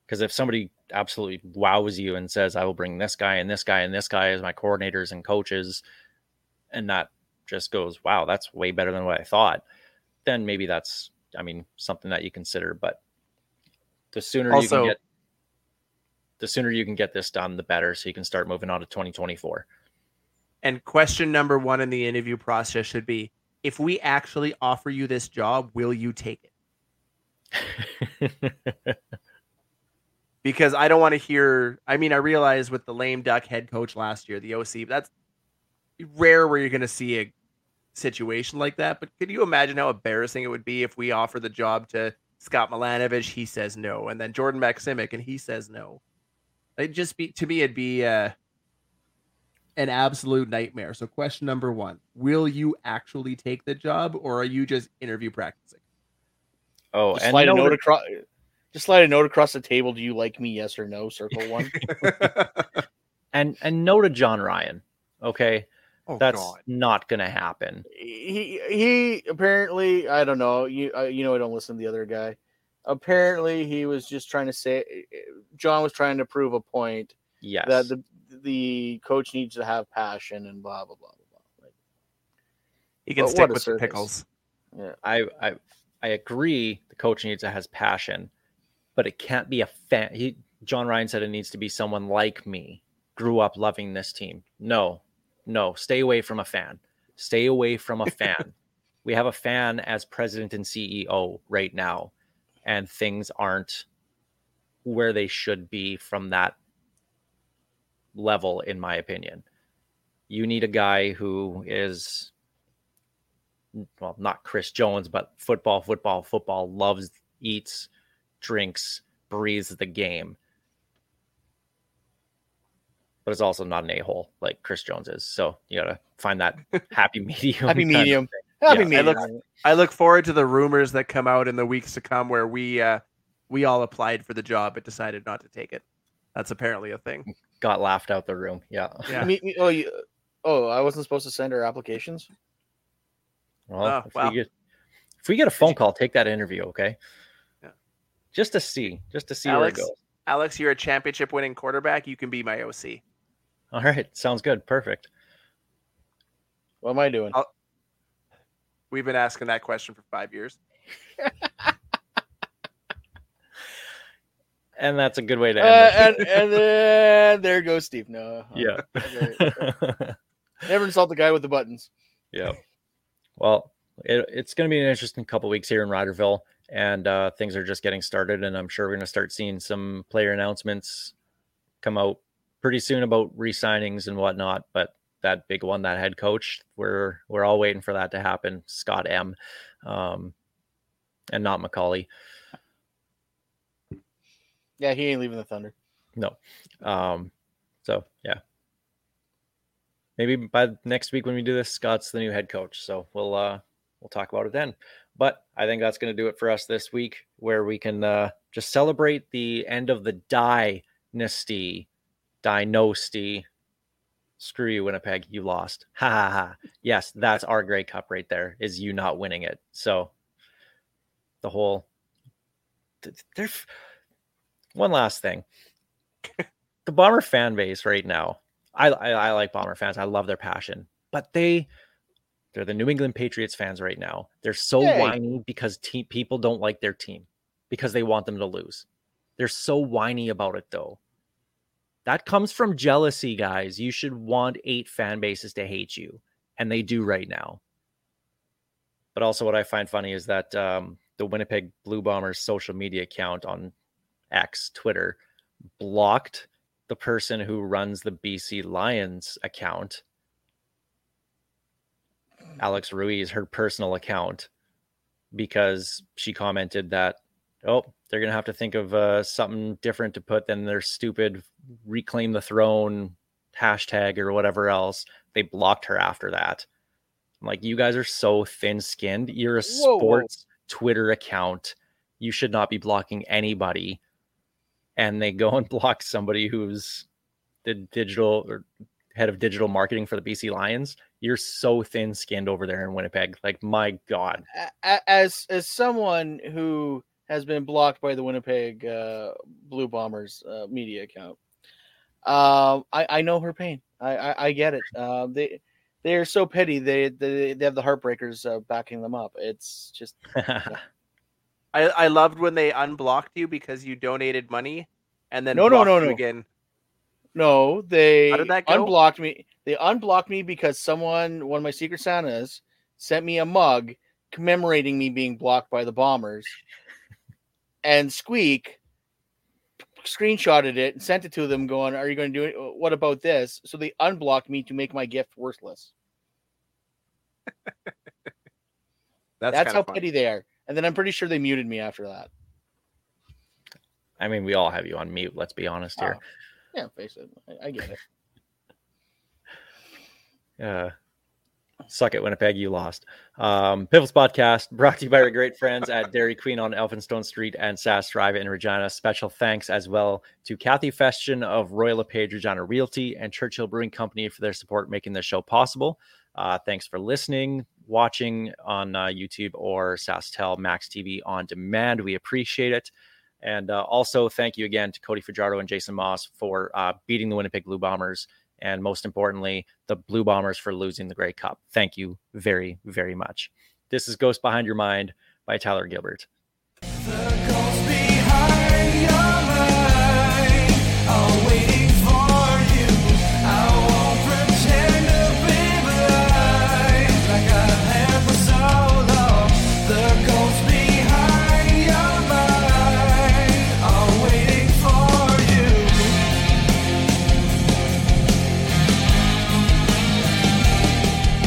Because if somebody absolutely wows you and says, I will bring this guy and this guy and this guy as my coordinators and coaches, and that just goes, wow, that's way better than what I thought, then maybe that's, I mean, something that you consider. But the sooner also, you can get the sooner you can get this done, the better, so you can start moving on to twenty twenty-four. And question number one in the interview process should be, if we actually offer you this job, will you take it? Because I don't want to hear, I mean, I realize with the lame duck head coach last year, the O C, that's rare where you're going to see a situation like that. But could you imagine how embarrassing it would be if we offer the job to Scott Milanovich, he says no. And then Jordan Maksimic, and he says no. It'd just be, to me, it'd be uh, an absolute nightmare. So question number one, will you actually take the job, or are you just interview practicing? Oh, just and slide a note across, just slide a note across the table. Do you like me? Yes or no? Circle one. and and no to John Ryan. Okay. Oh, that's God. Not going to happen. He he apparently, I don't know. You uh, you know, I don't listen to the other guy. Apparently, he was just trying to say, John was trying to prove a point. Yes. That the the coach needs to have passion and blah, blah, blah, blah. Like, he can stick with the pickles. Yeah. I, I I agree the coach needs to have passion, but it can't be a fan. He, John Ryan said it needs to be someone like me, grew up loving this team. No. No, stay away from a fan. Stay away from a fan. We have a fan as president and C E O right now, and things aren't where they should be from that level, in my opinion. You need a guy who is, well, not Chris Jones, but football, football, football, loves, eats, drinks, breathes the game. But it's also not an a-hole like Chris Jones is. So you gotta find that happy medium. happy medium. Happy yeah. medium. I look, I look forward to the rumors that come out in the weeks to come where we uh, we all applied for the job but decided not to take it. That's apparently a thing. Got laughed out the room. Yeah. yeah. I mean, oh, you, oh, I wasn't supposed to send our applications. Well, oh, if, wow. we get, if we get a phone call, take that interview, okay? Yeah. Just to see, just to see Alex, where it goes. Alex, you're a championship-winning quarterback. You can be my O C. All right. Sounds good. Perfect. What am I doing? I'll... We've been asking that question for five years. And that's a good way to end uh, it. and, and then there goes Steve. No. Yeah. Never insult the guy with the buttons. Yeah. Well, it, it's going to be an interesting couple weeks here in Ryderville, and uh, things are just getting started. And I'm sure we're going to start seeing some player announcements come out pretty soon about re-signings and whatnot, but that big one, that head coach, we're we're all waiting for that to happen. Scott M. Um, and not Macaulay. Yeah, he ain't leaving the Thunder. No. Um, so yeah. Maybe by next week when we do this, Scott's the new head coach. So we'll uh we'll talk about it then. But I think that's gonna do it for us this week, where we can uh just celebrate the end of the dynasty. Dynasty. Screw you, Winnipeg. You lost. Ha ha ha. Yes, that's our Grey Cup right there, is you not winning it. So the whole... They're... One last thing. The Bomber fan base right now. I, I I like Bomber fans. I love their passion. But they... They're the New England Patriots fans right now. They're so Yay. whiny because te- people don't like their team. Because they want them to lose. They're so whiny about it, though. That comes from jealousy, guys. You should want eight fan bases to hate you, and they do right now. But also what I find funny is that um, the Winnipeg Blue Bombers social media account on X, Twitter, blocked the person who runs the B C Lions account. Alex Ruiz, her personal account, because she commented that, oh, they're going to have to think of uh, something different to put than their stupid reclaim the throne hashtag or whatever else. They blocked her after that. I'm like, you guys are so thin skinned. You're a Whoa. sports Twitter account. You should not be blocking anybody. And they go and block somebody who's the digital or head of digital marketing for the B C Lions. You're so thin skinned over there in Winnipeg. Like, my God. As, as someone who has been blocked by the Winnipeg uh, Blue Bombers uh, media account. Um, I, I know her pain. I, I, I get it. Uh, they they are so petty. They they, they have the Heartbreakers uh, backing them up. It's just. Yeah. I I loved when they unblocked you because you donated money, and then no no no no again. No, they unblocked me. They unblocked me because someone, one of my Secret Santas, sent me a mug commemorating me being blocked by the Bombers. And Squeak screenshotted it and sent it to them going, are you going to do it? What about this? So they unblocked me to make my gift worthless. That's, That's how funny. Petty they are. And then I'm pretty sure they muted me after that. I mean, we all have you on mute. Let's be honest here. Oh, yeah, face it. I, I get it. Yeah. uh, suck it, Winnipeg. You lost. Um, Piffles Podcast brought to you by our great friends at Dairy Queen on Elphinstone Street and Sass Drive in Regina. Special thanks as well to Kathy Festian of Royal LePage Regina Realty and Churchill Brewing Company for their support making this show possible. Uh, thanks for listening, watching on uh, YouTube or SaskTel Max T V on demand. We appreciate it. And uh, also, thank you again to Cody Fajardo and Jason Maas for uh, beating the Winnipeg Blue Bombers, and most importantly, the Blue Bombers for losing the Grey Cup. Thank you very, very much. This is Ghost Behind Your Mind by Tyler Gilbert.